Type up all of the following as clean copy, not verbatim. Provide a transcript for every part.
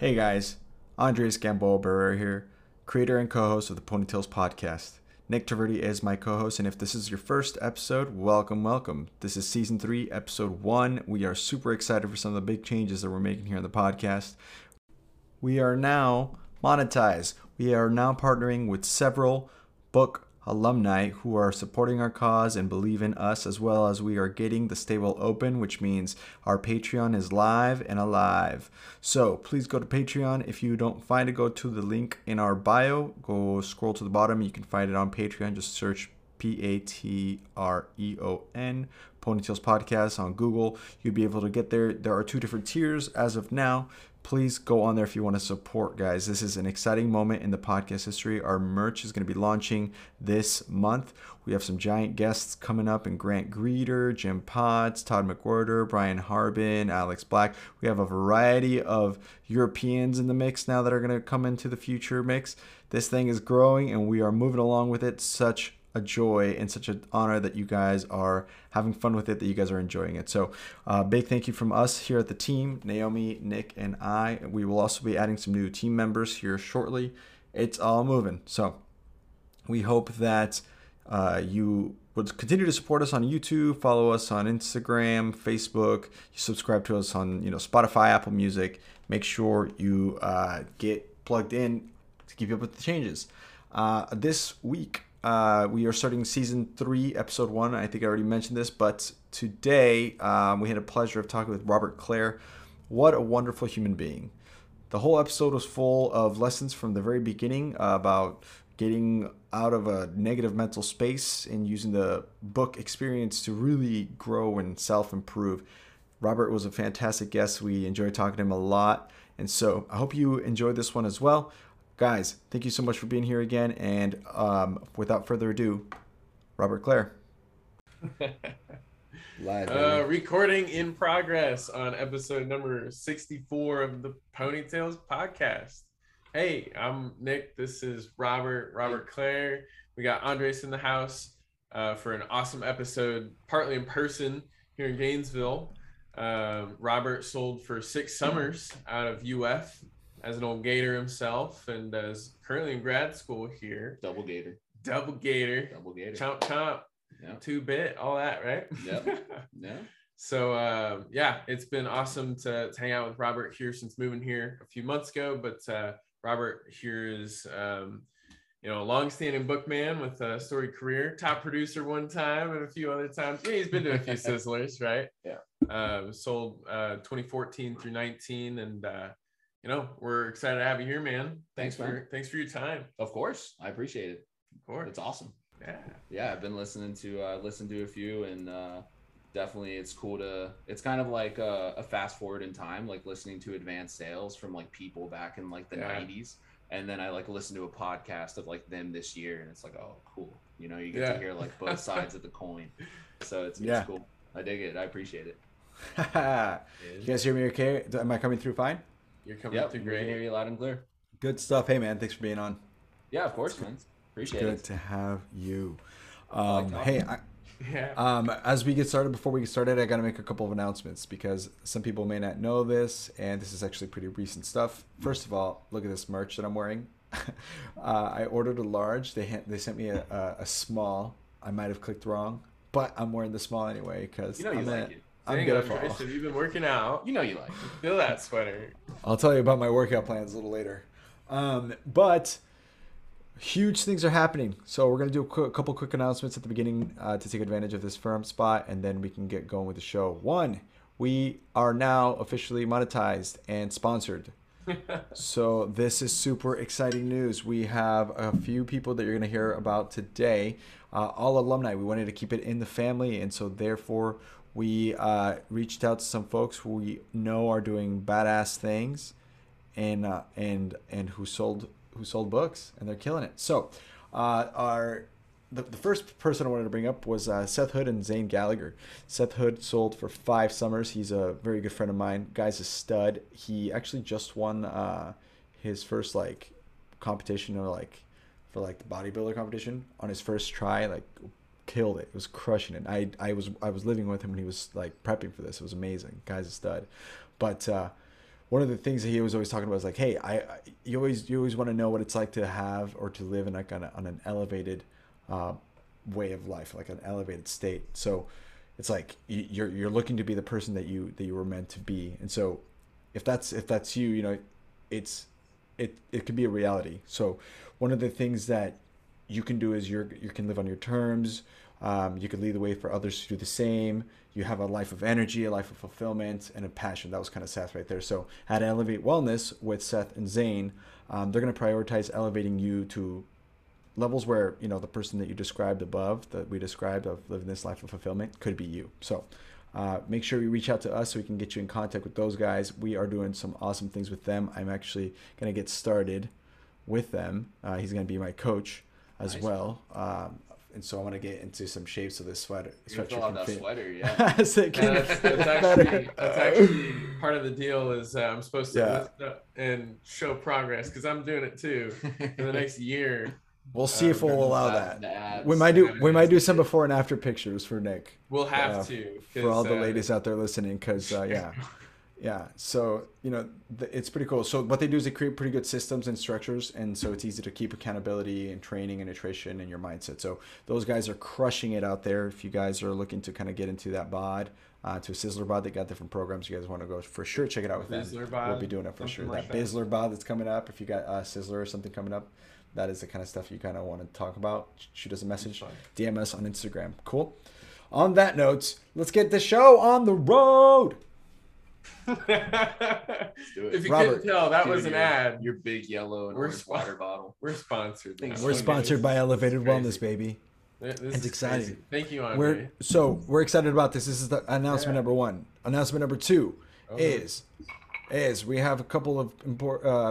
Hey guys, Andreas Gamboa Barrera here, creator and co-host of the Ponytails podcast. Nick Traverde is my co-host, and if this is your first episode, welcome. This is season 3, episode 1. We are super excited for some of the big changes that we're making here on the podcast. We are now monetized. We are now partnering with several book alumni who are supporting our cause and believe in us, as well as we are getting the stable open, which means our Patreon is live and alive. So please go to Patreon. If you don't find it, go to the link in our bio. Go scroll to the bottom. You can find it on Patreon. Just search Patreon Ponytails Podcast on Google. You'll be able to get there. There are 2 different tiers as of now. Please go on there if you want to support, guys. This is an exciting moment in the podcast history. Our merch is going to be launching this month. We have some giant guests coming up in Grant Greeter, Jim Potts, Todd McWhirter, Brian Harbin, Alex Black. We have a variety of Europeans in the mix now that are going to come into the future mix. This thing is growing and we are moving along with it. Such a joy and such an honor that you guys are having fun with it, that you guys are enjoying it. So big thank you from us here at the team, Naomi, Nick, and I. We will also be adding some new team members here shortly. It's all moving. So we hope that you would continue to support us on YouTube, follow us on Instagram, Facebook, subscribe to us on Spotify, Apple Music. Make sure you get plugged in to keep up with the changes. This week, we are starting season 3, episode 1. I think I already mentioned this, but today we had a pleasure of talking with Robert Clare. What a wonderful human being. The whole episode was full of lessons from the very beginning about getting out of a negative mental space and using the book experience to really grow and self-improve. Robert was a fantastic guest. We enjoyed talking to him a lot. And so I hope you enjoyed this one as well. Guys, thank you so much for being here again, and without further ado, Robert Clare. Live. Recording in progress on episode number 64 of the Ponytails podcast. Hey, I'm Nick. This is Robert Clare. We got Andres in the house for an awesome episode, partly in person here in Gainesville. Robert sold for 6 summers out of UF. As an old Gator himself, and is currently in grad school here. Double Gator. Chomp chomp. Yep. 2-bit, all that, right? Yep. Yeah. So it's been awesome to hang out with Robert here since moving here a few months ago. But Robert here is, a longstanding bookman with a storied career, top producer one time and a few other times. Yeah, he's been to a few sizzlers, right? Yeah. Sold 2014 through 2019, and. We're excited to have you here, man. Thanks for your time. Of course. I appreciate it. Of course. It's awesome. Yeah. Yeah. I've been listened to a few, and definitely it's cool it's kind of like a fast forward in time, like listening to advanced sales from like people back in like the 90s. And then I like listen to a podcast of like them this year, and it's like, oh, cool. You get to hear like both sides of the coin. So it's cool. I dig it. I appreciate it. You guys hear me okay? Am I coming through fine? You're coming up through great. Hear you loud and clear. Good stuff. Hey, man, thanks for being on. Yeah, of course, man. Appreciate it. Good to have you. As we get started, before we get started, I got to make a couple of announcements because some people may not know this, and this is actually pretty recent stuff. First of all, look at this merch that I'm wearing. I ordered a large. They sent me a small. I might have clicked wrong, but I'm wearing the small anyway because you like it. I'm good for it. You've been working out. You like it. Feel that sweater. I'll tell you about my workout plans a little later. But huge things are happening. So we're going to do a couple quick announcements at the beginning to take advantage of this firm spot, and then we can get going with the show. 1, we are now officially monetized and sponsored. So this is super exciting news. We have a few people that you're going to hear about today. All alumni. We wanted to keep it in the family, and so therefore we reached out to some folks who we know are doing badass things, and who sold books, and they're killing it. So, the first person I wanted to bring up was Seth Hood and Zane Gallagher. Seth Hood sold for 5 summers. He's a very good friend of mine. Guy's a stud. He actually just won his first like competition for the bodybuilder competition on his first try. Killed it. It was crushing it. I was living with him when he was prepping for this. It was amazing. Guy's a stud. But one of the things that he was always talking about is like, hey, you always want to know what it's like to have or to live in like on an elevated way of life, like an elevated state. So it's like you're looking to be the person that you were meant to be. And so if that's you, you know, it could be a reality. So one of the things that you can do is you can live on your terms. You can lead the way for others to do the same. You have a life of energy, a life of fulfillment, and a passion. That was kind of Seth right there. So at Elevate Wellness with Seth and Zane, they're going to prioritize elevating you to levels where, you know, the person that you described above, that we described of living this life of fulfillment, could be you. So make sure you reach out to us so we can get you in contact with those guys. We are doing some awesome things with them. I'm actually going to get started with them. He's going to be my coach as well. And so I'm gonna get into some shapes of this sweater. You're still on that sweater, yeah. that's actually part of the deal is I'm supposed to lift up and show progress because I'm doing it too for the next year. We'll see if we'll allow that. We might do some before and after pictures for Nick. We'll have to for all the ladies out there listening, because yeah. Yeah, so you know it's pretty cool. So what they do is they create pretty good systems and structures, and so it's easy to keep accountability and training and nutrition and your mindset. So those guys are crushing it out there. If you guys are looking to kind of get into that bod, to a Sizzler bod, they got different programs. You guys want to go for sure, check it out with them. Bizzler bod, we'll be doing it for sure. Like that Bizzler bod that's coming up. If you got Sizzler or something coming up, that is the kind of stuff you kind of want to talk about. Shoot us a message, DM us on Instagram. Cool. On that note, let's get the show on the road. If you Robert, couldn't tell, that was an ad. Your big yellow and orange water bottle. We're sponsored. We're sponsored by Elevated Wellness, baby. It's exciting. Crazy. Thank you, Andre. We're excited about this. This is the announcement number one. Announcement number two is we have a couple of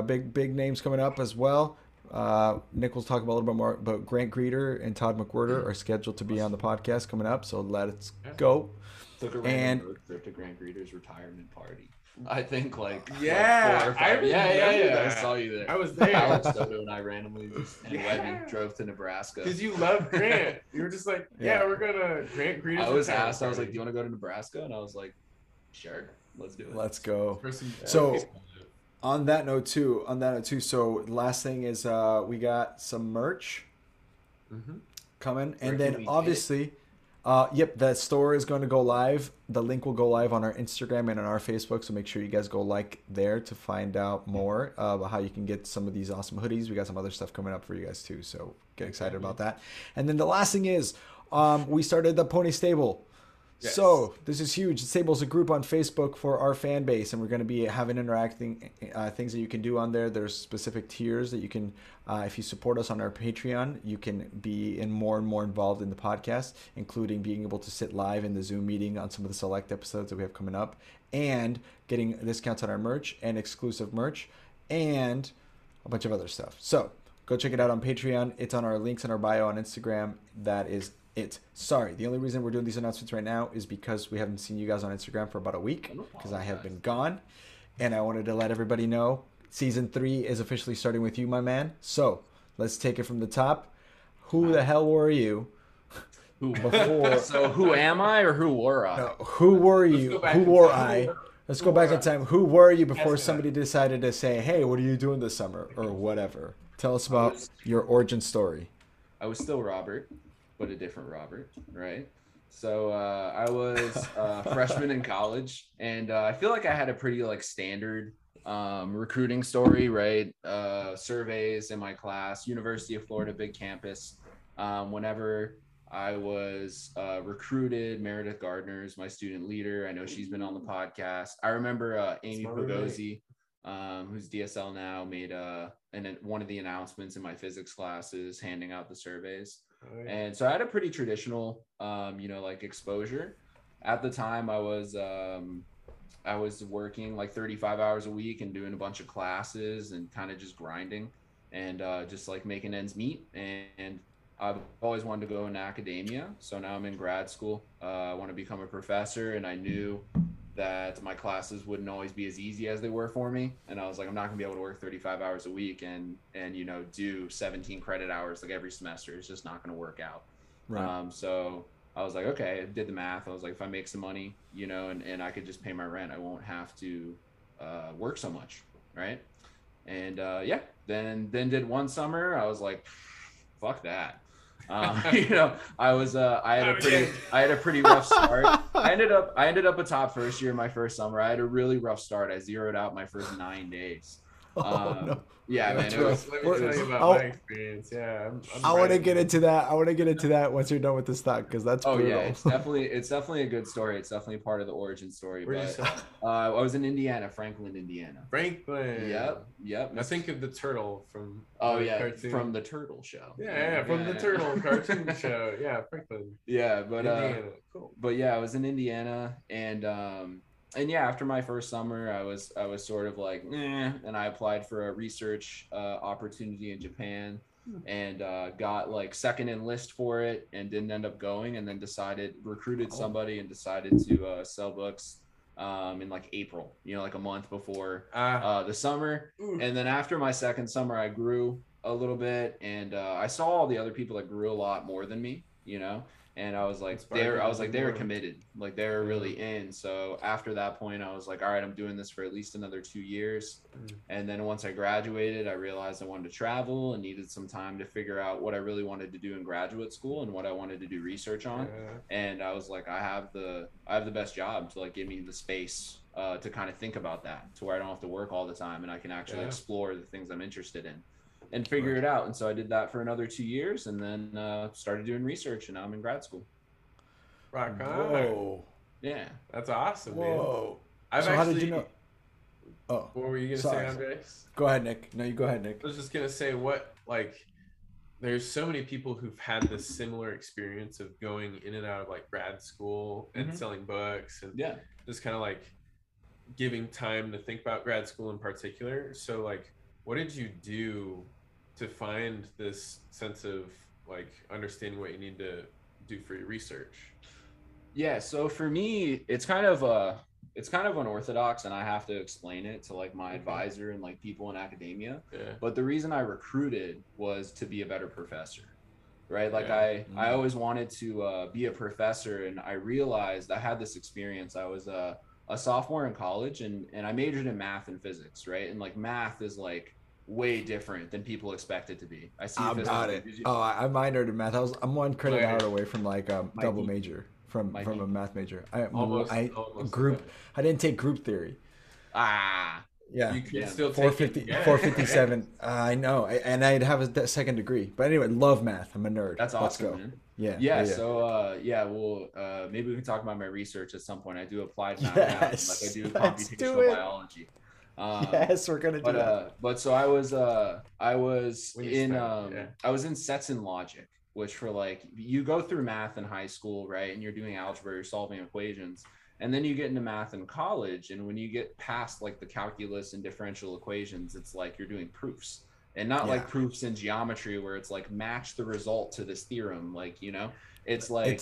big names coming up as well. Nick will talk about a little bit more, but Grant Greeter and Todd McWhirter are scheduled to be on the podcast coming up. So let's go. Took a random road trip to Grant Greeter's retirement party. I think like four or five. I saw you there. I was there. Alex Dodo and I randomly drove to Nebraska. Because you love Grant. You were just like, we're gonna Grant Greeter's. I was asked. Party. I was like, do you want to go to Nebraska? And I was like, sure, let's do it. Let's go. So on that note too. So last thing is we got some merch coming, and then obviously. Yep, that store is going to go live. The link will go live on our Instagram and on our Facebook, so make sure you guys go like there to find out more about how you can get some of these awesome hoodies. We got some other stuff coming up for you guys too, so get excited about that. And then the last thing is we started the Pony Stable. Yes. So this is huge. The Stable is a group on Facebook for our fan base, and we're going to be having interacting things that you can do on there. There's specific tiers that you can, if you support us on our Patreon, you can be more and more involved in the podcast, including being able to sit live in the Zoom meeting on some of the select episodes that we have coming up, and getting discounts on our merch and exclusive merch, and a bunch of other stuff. So go check it out on Patreon. It's on our links in our bio on Instagram. That is it. Sorry, the only reason we're doing these announcements right now is because we haven't seen you guys on Instagram for about a week, because I have been gone, and I wanted to let everybody know season 3 is officially starting with you, my man. So let's take it from the top. Who the hell were you before? So who am I, or who were I? No, who were you? Who were I? Let's go back in time. Who were you before somebody decided to say, hey, what are you doing this summer, or whatever? Tell us about your origin story. I was still Robert, but a different Robert, right? So I was a freshman in college, and I feel like I had a pretty standard recruiting story, right? Surveys in my class, University of Florida, big campus. Whenever I was recruited, Meredith Gardner is my student leader. I know she's been on the podcast. I remember Amy Pugosi, who's DSL now, made one of the announcements in my physics classes, handing out the surveys. And so I had a pretty traditional, exposure. At the time, I was working 35 hours a week and doing a bunch of classes and kind of just grinding and just making ends meet. And I've always wanted to go into academia. So now I'm in grad school. I want to become a professor, and I knew that my classes wouldn't always be as easy as they were for me. And I was like, I'm not gonna be able to work 35 hours a week and do 17 credit hours every semester. It's just not gonna work out. Right. So I was like, okay, I did the math. I was like, if I make some money, and I could just pay my rent, I won't have to work so much, right? And yeah, then did one summer. I was like, fuck that. You know, I had a pretty rough start. I ended up a top first year my first summer. I had a really rough start. I zeroed out my first 9 days. No. Yeah, man. Let me tell you about my experience. Yeah, I want to get into that. I want to get into that once you're done with this talk, because that's brutal. Yeah, it's definitely a good story. It's definitely part of the origin story. I was in Indiana, Franklin, Indiana. Franklin. Yep. Now think of the turtle from. Oh yeah, cartoon. From the Turtle Show. Yeah, from the Turtle cartoon show. Yeah, Franklin. Yeah, but Indiana. Cool. But yeah, I was in Indiana, and yeah, after my first summer, I was sort of like, and I applied for a research opportunity in Japan, and got like second in list for it, and didn't end up going, and then recruited somebody and decided to sell books in like April, you know, like a month before the summer. And then after my second summer, I grew a little bit, and I saw all the other people that grew a lot more than me, you know. And I was like, they were committed, like they were really in. So after that point, I was like, all right, I'm doing this for at least another 2 years. And then once I graduated, I realized I wanted to travel and needed some time to figure out what I really wanted to do in graduate school and what I wanted to do research on. And I was like, I have the best job to like give me the space to kind of think about that, to where I don't have to work all the time and I can actually explore the things I'm interested in and figure it out. And so I did that for another 2 years, and then started doing research, and now I'm in grad school. Rock on. Whoa. Yeah. That's awesome. Whoa. Man. So how did you know? Oh. What were you going to say, Andres? Go ahead, Nick. No, you go ahead, Nick. I was just going to say there's so many people who've had this similar experience of going in and out of like grad school and selling books and just kind of like giving time to think about grad school in particular. So like, what did you do to find this sense of like understanding what you need to do for your research? Yeah, so for me, it's kind of unorthodox, and I have to explain it to like my advisor and like people in academia. Yeah. But the reason I recruited was to be a better professor, right? Like I always wanted to be a professor, and I realized I had this experience. I was a sophomore in college, and I majored in math and physics, right? And like math is like way different than people expect it to be. I see. About it. Oh, I minored in math. I'm one credit hour away from like a double major from a math major. I didn't take group theory. Yeah. You can still 457. I know. And I'd have a second degree, but anyway, love math. I'm a nerd. That's awesome. Let's go. Man. Yeah. So, maybe we can talk about my research at some point. I do applied math, like I do computational biology. We're gonna do that. But so I was in sets and logic, which for like you go through math in high school, right? And you're doing algebra, you're solving equations, and then you get into math in college. And when you get past like the calculus and differential equations, it's like you're doing proofs. And not like proofs in geometry where it's like match the result to this theorem, like, you know, it's like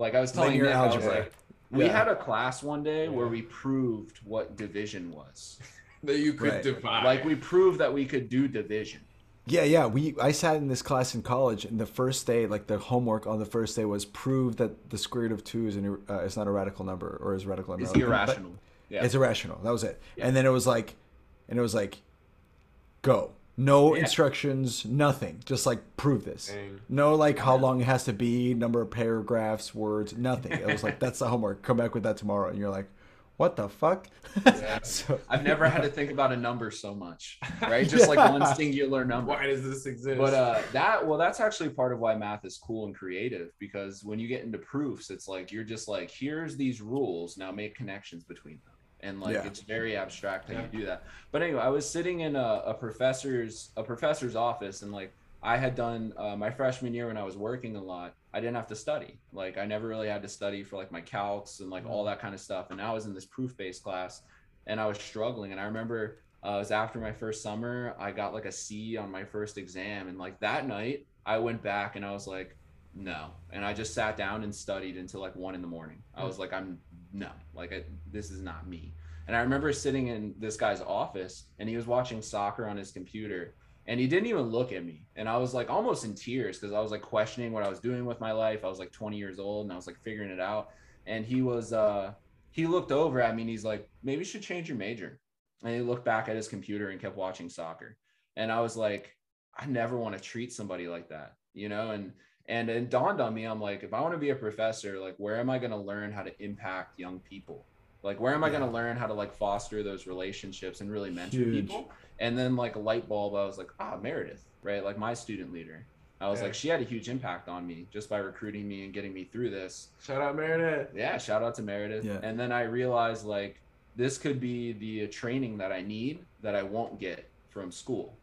I was telling you, I was like, we had a class one day where we proved what division was. That you could divide. Like we proved that we could do division. Yeah. I sat in this class in college, and the first day, like the homework on the first day was prove that the square root of two is not a radical number, or is radical. It's irrational. Yeah. It's irrational. That was it. Yeah. And then it was like, go. No instructions, nothing. Just like prove this. Dang. No, like how long it has to be, number of paragraphs, words, nothing. It was like, that's the homework. Come back with that tomorrow. And you're like, what the fuck? Yeah. I've never had to think about a number so much, right? Just like one singular number. Why does this exist? But that's actually part of why math is cool and creative, because when you get into proofs, it's like, you're just like, here's these rules. Now make connections between them. And like it's very abstract how you do that. But anyway, I was sitting in a professor's office, and like I had done my freshman year when I was working a lot, I didn't have to study. Like I never really had to study for like my calcs and like all that kind of stuff. And I was in this proof-based class, and I was struggling. And I remember it was after my first summer, I got like a C on my first exam, and like that night I went back and I was like, no. And I just sat down and studied until like 1 a.m. I was like, this is not me. And I remember sitting in this guy's office, and he was watching soccer on his computer, and he didn't even look at me. And I was like almost in tears, because I was like questioning what I was doing with my life. I was like 20 years old, and I was like figuring it out. And he looked over at me, and he's like, maybe you should change your major. And he looked back at his computer and kept watching soccer. And I was like, I never want to treat somebody like that, you know? And it dawned on me, I'm like, if I want to be a professor, like, where am I going to learn how to impact young people? Like, where am I going to learn how to like foster those relationships and really mentor people? And then like a light bulb, I was like, Meredith, right? Like my student leader. I was like, she had a huge impact on me just by recruiting me and getting me through this. Shout out Meredith. Yeah. Shout out to Meredith. Yeah. And then I realized like, this could be the training that I need that I won't get from school.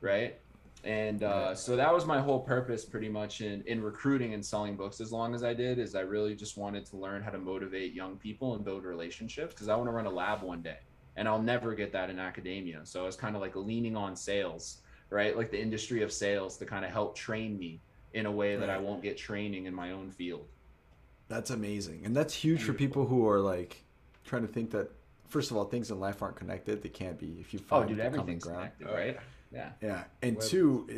Right. And so that was my whole purpose pretty much in recruiting and selling books as long as I did, is I really just wanted to learn how to motivate young people and build relationships, because I want to run a lab one day and I'll never get that in academia. So I was kind of like leaning on sales, right? Like the industry of sales to kind of help train me in a way that I won't get training in my own field. That's amazing. And that's huge for people who are like trying to think that, first of all, things in life aren't connected. They can't be. If you find the common ground, right? Yeah. Yeah. And two,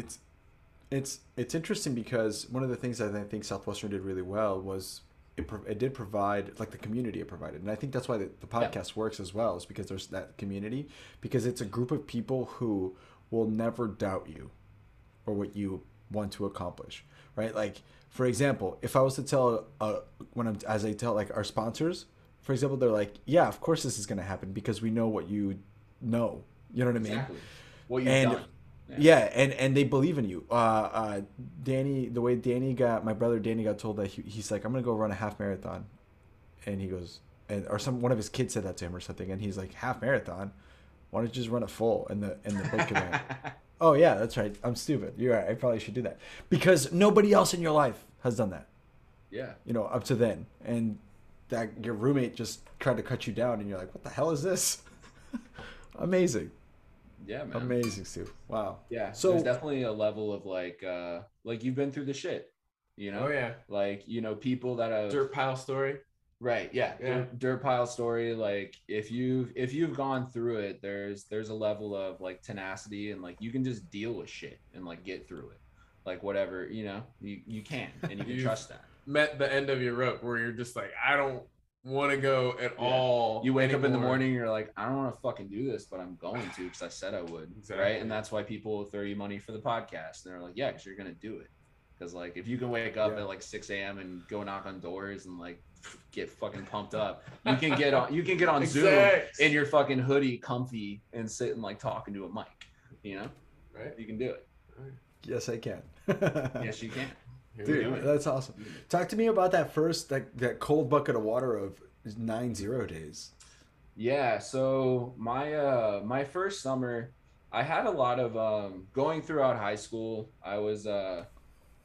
it's interesting because one of the things that I think Southwestern did really well was it did provide like the community it provided. And I think that's why the podcast works as well, is because there's that community, because it's a group of people who will never doubt you or what you want to accomplish, right? Like, for example, if I was to tell, as I tell like our sponsors, for example, they're like, yeah, of course this is going to happen because we know what you know. You know what I mean? Exactly. What you've done. And they believe in you. Danny, the way Danny got, my brother Danny got told that he's like, I'm gonna go run a half marathon, and he goes, and or some one of his kids said that to him or something, and he's like, half marathon, why don't you just run a full? And the book came out. Oh yeah, that's right. I'm stupid. You're right. I probably should do that because nobody else in your life has done that. Yeah. You know, up to then, and that your roommate just tried to cut you down, and you're like, what the hell is this? Amazing. Yeah, man. Amazing, Steve. Wow. Yeah. So there's definitely a level of like you've been through the shit, you know? Oh yeah. Like, you know, people that have dirt pile story. Right. Yeah. Yeah. Dirt pile story. Like if you've gone through it, there's a level of like tenacity and like, you can just deal with shit and like get through it. Like whatever, you know, you can, and you can trust that. Met the end of your rope where you're just like, I don't want to go at all. You wake up in the morning, you're like, I don't want to fucking do this, but I'm going to because I said I would. Exactly. Right. And that's why people throw you money for the podcast. And they're like, yeah, because you're going to do it. Because like if you can wake up at like 6 a.m. and go knock on doors and like get fucking pumped up, you can get on exactly. Zoom in your fucking hoodie, comfy, and sit and like talking to a mic. You know? Right. You can do it. Right. Yes, I can. Yes, you can. Dude, that's awesome. Talk to me about that first, that cold bucket of water of 9-0 days. Yeah. So my first summer, I had a lot of, going throughout high school, I was,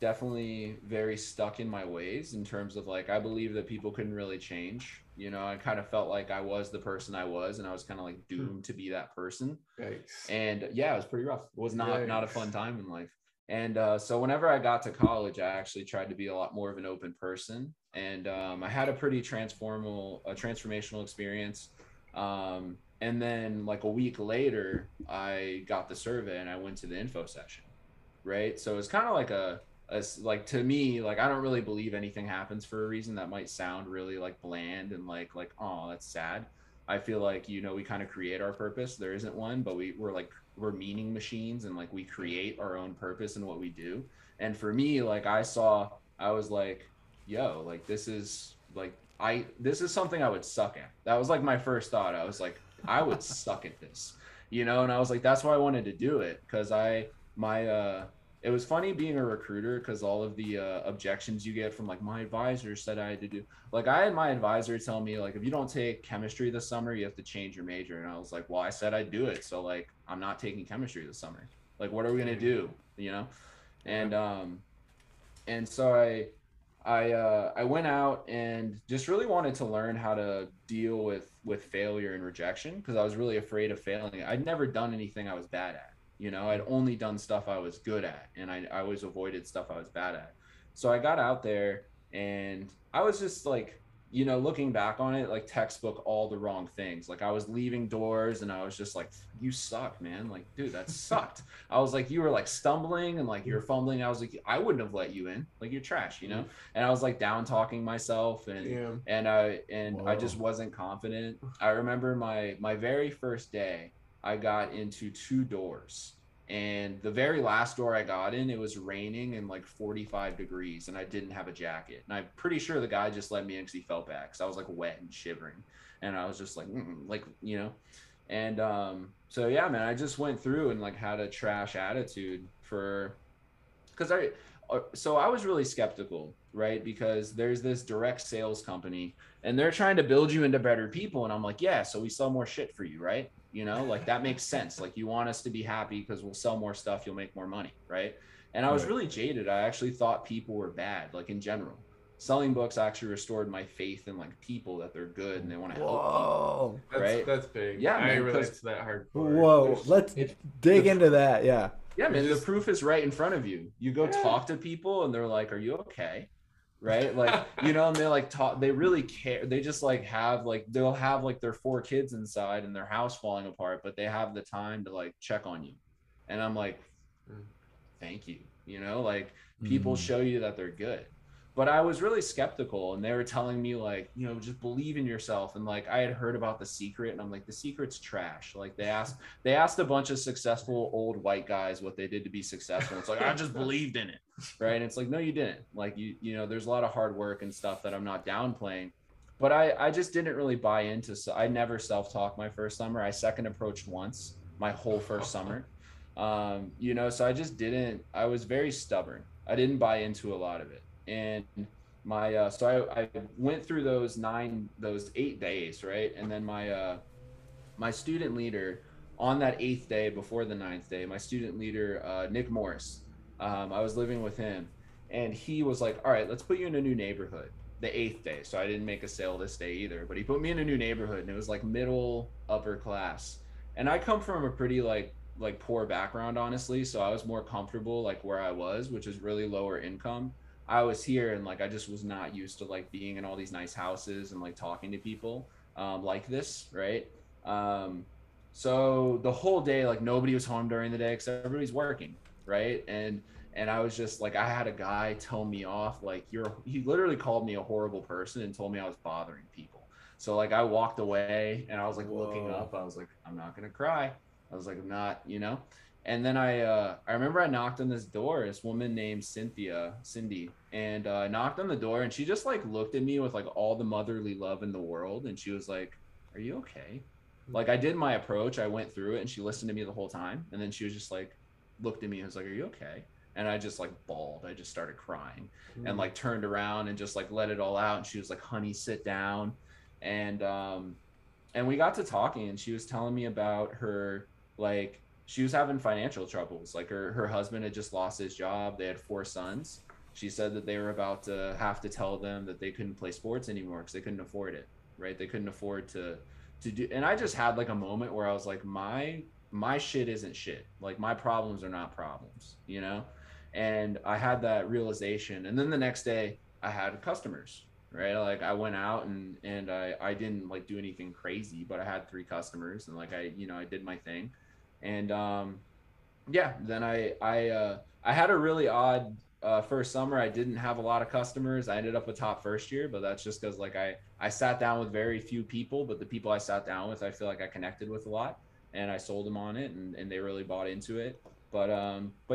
definitely very stuck in my ways in terms of like, I believe that people couldn't really change, you know. I kind of felt like I was the person I was, and I was kind of like doomed to be that person. Yikes. And yeah, it was pretty rough. It was not a fun time in life. And so whenever I got to college, I actually tried to be a lot more of an open person. And I had a pretty transformational experience. And then like a week later, I got the survey and I went to the info session, right? So it's kind of like like to me, like I don't really believe anything happens for a reason. That might sound really like bland and like, oh, that's sad. I feel like, you know, we kind of create our purpose. There isn't one, but we're meaning machines, and like we create our own purpose and what we do. And for me, like I was like, yo, like this is something I would suck at. That was like my first thought. I was like, I would suck at this, you know? And I was like, that's why I wanted to do it. Cause it was funny being a recruiter, because all of the objections you get from like my advisor said I had to do, like I had my advisor tell me like, if you don't take chemistry this summer, you have to change your major. And I was like, well, I said I'd do it. So like, I'm not taking chemistry this summer. Like, what are we going to do? You know? And so I went out and just really wanted to learn how to deal with failure and rejection. Cause I was really afraid of failing. I'd never done anything I was bad at. You know, I'd only done stuff I was good at, and I always avoided stuff I was bad at. So I got out there and I was just like, you know, looking back on it, like textbook, all the wrong things. Like I was leaving doors and I was just like, you suck, man. Like, dude, that sucked. I was like, you were like stumbling and like you're fumbling. I was like, I wouldn't have let you in. Like you're trash, you know? And I was like down talking myself and I just wasn't confident. I remember my very first day, I got into two doors. And the very last door I got in, it was raining and like 45 degrees and I didn't have a jacket. And I'm pretty sure the guy just let me in because he felt bad because I was like wet and shivering. And I was just like, you know. And so, yeah, man, I just went through and like had a trash attitude for, because I was really skeptical, right? Because there's this direct sales company and they're trying to build you into better people. And I'm like, yeah, so we sell more shit for you, right? You know, like that makes sense. Like you want us to be happy because we'll sell more stuff, you'll make more money, right? And I was really jaded. I actually thought people were bad, like in general. Selling books actually restored my faith in like people that they're good and they want to help. Whoa, people, right? That's big. Yeah, man, I relate to that hardcore. Whoa, let's dig into that. Yeah. Yeah, man, the proof is right in front of you. You go talk to people and they're like, are you okay? Right? Like, you know, and they like talk, they really care. They just like have like, they'll have like their four kids inside and their house falling apart, but they have the time to like check on you. And I'm like, thank you. You know, like people show you that they're good. But I was really skeptical and they were telling me like, you know, just believe in yourself. And like, I had heard about The Secret and I'm like, The Secret's trash. Like they asked a bunch of successful old white guys what they did to be successful. It's like, I just believed in it. Right. And it's like, no, you didn't. Like, you know, there's a lot of hard work and stuff that I'm not downplaying, but I just didn't really buy into. So I never self-talked my first summer. I second approached once my whole first summer. You know, so I just didn't, I was very stubborn. I didn't buy into a lot of it. And my so I went through those 8 days, right? And then my my student leader on that 8th day before the 9th day, my student leader Nick Morris, I was living with him and he was like, all right, let's put you in a new neighborhood the 8th day. So I didn't make a sale this day either, but he put me in a new neighborhood and it was like middle upper class. And I come from a pretty like poor background, honestly, so I was more comfortable like where I was, which is really lower income. I was here and like, I just was not used to like being in all these nice houses and like talking to people like this, right? So the whole day, like nobody was home during the day except everybody's working, right? And I was just like, I had a guy tell me off, like he literally called me a horrible person and told me I was bothering people. So like I walked away and I was like looking up, I was like, I'm not gonna cry. I was like, I'm not, you know? And then I remember I knocked on this door, this woman named Cindy, and I knocked on the door and she just like looked at me with like all the motherly love in the world. And she was like, are you okay? Like I did my approach, I went through it and she listened to me the whole time. And then she was just like, looked at me and was like, are you okay? And I just like bawled. I just started crying and like turned around and just like let it all out. And she was like, honey, sit down. And we got to talking and she was telling me about her, like, she was having financial troubles. Like her husband had just lost his job. They had 4 sons. She said that they were about to have to tell them that they couldn't play sports anymore because they couldn't afford it, right? They couldn't afford to do. And I just had like a moment where I was like, my shit isn't shit. Like my problems are not problems, you know? And I had that realization. And then the next day I had customers, right? Like I went out and I didn't like do anything crazy, but I had 3 customers and like I, you know, I did my thing. And yeah, then I had a really odd first summer. I didn't have a lot of customers. I ended up a top first year, but that's just because like I sat down with very few people, but the people I sat down with, I feel like I connected with a lot and I sold them on it and they really bought into it. But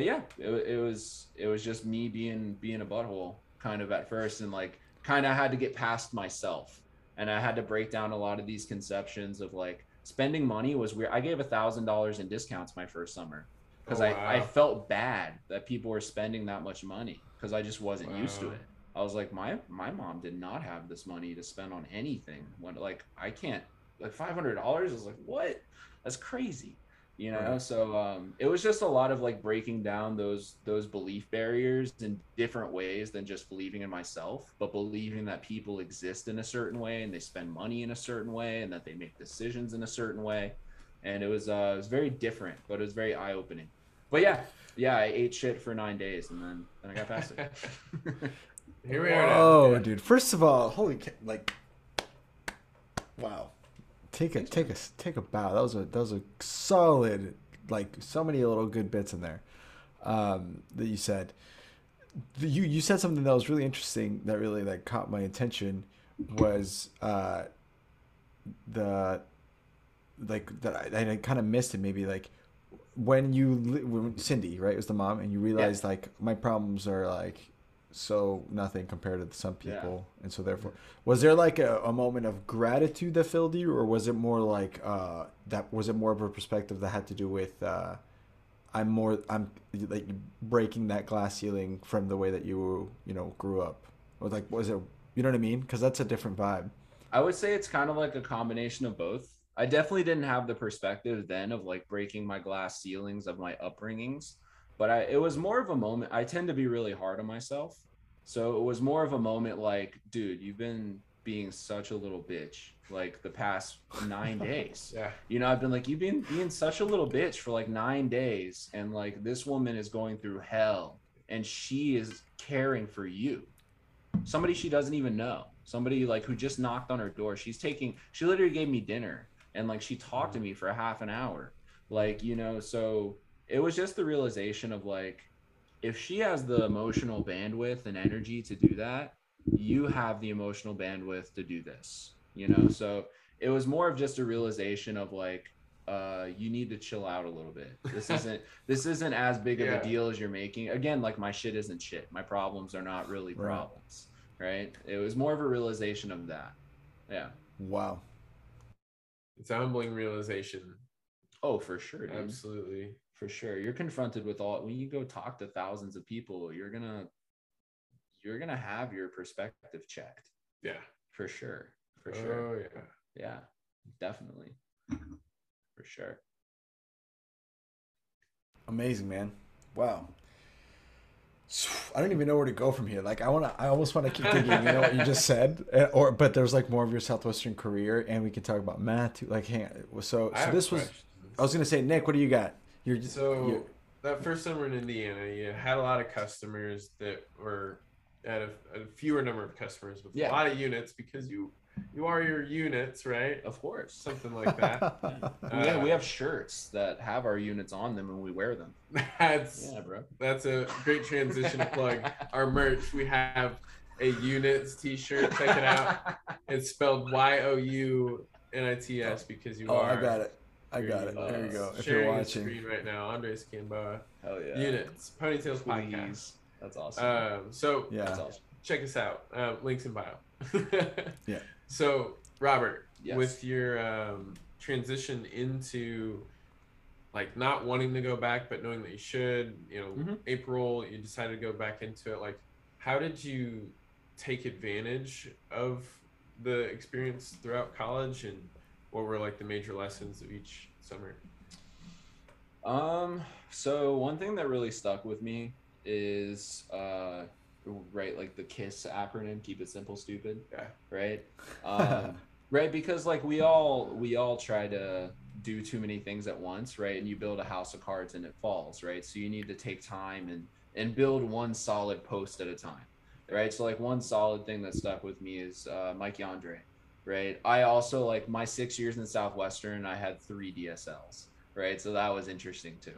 yeah, it was just me being a butthole kind of at first and like kind of had to get past myself. And I had to break down a lot of these conceptions of like, spending money was weird. I gave $1,000 in discounts my first summer because I felt bad that people were spending that much money because I just wasn't used to it. I was like, my mom did not have this money to spend on anything. When like I can't, like $500 is like, what? That's crazy, you know? Right. So it was just a lot of like breaking down those belief barriers in different ways than just believing in myself, but believing that people exist in a certain way and they spend money in a certain way and that they make decisions in a certain way. And it was very different, but it was very eye-opening. But yeah, I ate shit for 9 days and then I got past it. Here we are. Oh, dude! First of all, holy like, wow. Take a bow. That was a solid, like so many little good bits in there that you said. You said something that was really interesting that really like caught my attention was like that I kind of missed it. Maybe like when Cindy, right, was the mom, and you realized like my problems are like so nothing compared to some people, and so therefore, was there like a moment of gratitude that filled you, or was it more like was it more of a perspective that had to do with I'm like breaking that glass ceiling from the way that you grew up, or like was it, you know what I mean? Because that's a different vibe. I would say it's kind of like a combination of both. I definitely didn't have the perspective then of like breaking my glass ceilings of my upbringings, but it was more of a moment. I tend to be really hard on myself, so it was more of a moment like, dude, you've been being such a little bitch like the past 9 days. I've been like, you've been being such a little bitch for like 9 days, and like this woman is going through hell and she is caring for you. Somebody she doesn't even know. Somebody like who just knocked on her door. She literally gave me dinner, and like she talked to me for a half an hour. Like, so it was just the realization of like, if she has the emotional bandwidth and energy to do that, you have the emotional bandwidth to do this, So it was more of just a realization of like, you need to chill out a little bit. This isn't as big of a deal as you're making. Again, like my shit isn't shit. My problems are not really problems, right? It was more of a realization of that. Yeah. Wow. It's a humbling realization. Oh, for sure, dude. Absolutely. For sure. You're confronted with when you go talk to thousands of people, you're going to have your perspective checked. Yeah. For sure. For sure. Oh, yeah. Yeah, definitely. For sure. Amazing, man. Wow. I don't even know where to go from here. Like I almost want to keep thinking, what you just said, but there's like more of your Southwestern career, and we can talk about math too. Like, hang on. So this was, I was going to say, Nick, what do you got? That first summer in Indiana, you had a lot of customers that were at a fewer number of customers with a lot of units, because you are your units, right? Of course. Something like that. We have shirts that have our units on them and we wear them. That's a great transition to plug our merch. We have a units t-shirt. Check it out. It's spelled YOUNITS because you are. Oh, I got it. There you go. If you're watching the screen right now, Andreas Gamboa. Hell yeah. Units. Ponytails podcast. That's awesome. That's awesome. Check us out. Links in bio. Yeah. So Robert, with your transition into like not wanting to go back, but knowing that you should, April, you decided to go back into it. Like, how did you take advantage of the experience throughout college, and what were like the major lessons of each summer? So one thing that really stuck with me is, right, like the KISS acronym, keep it simple, stupid. Yeah. Right. Right. Because like we all try to do too many things at once. Right. And you build a house of cards and it falls. Right. So you need to take time and build one solid post at a time. Right. So like one solid thing that stuck with me is Mike Yandre. Right. I also like my 6 years in Southwestern, I had 3 DSLs. Right. So that was interesting too.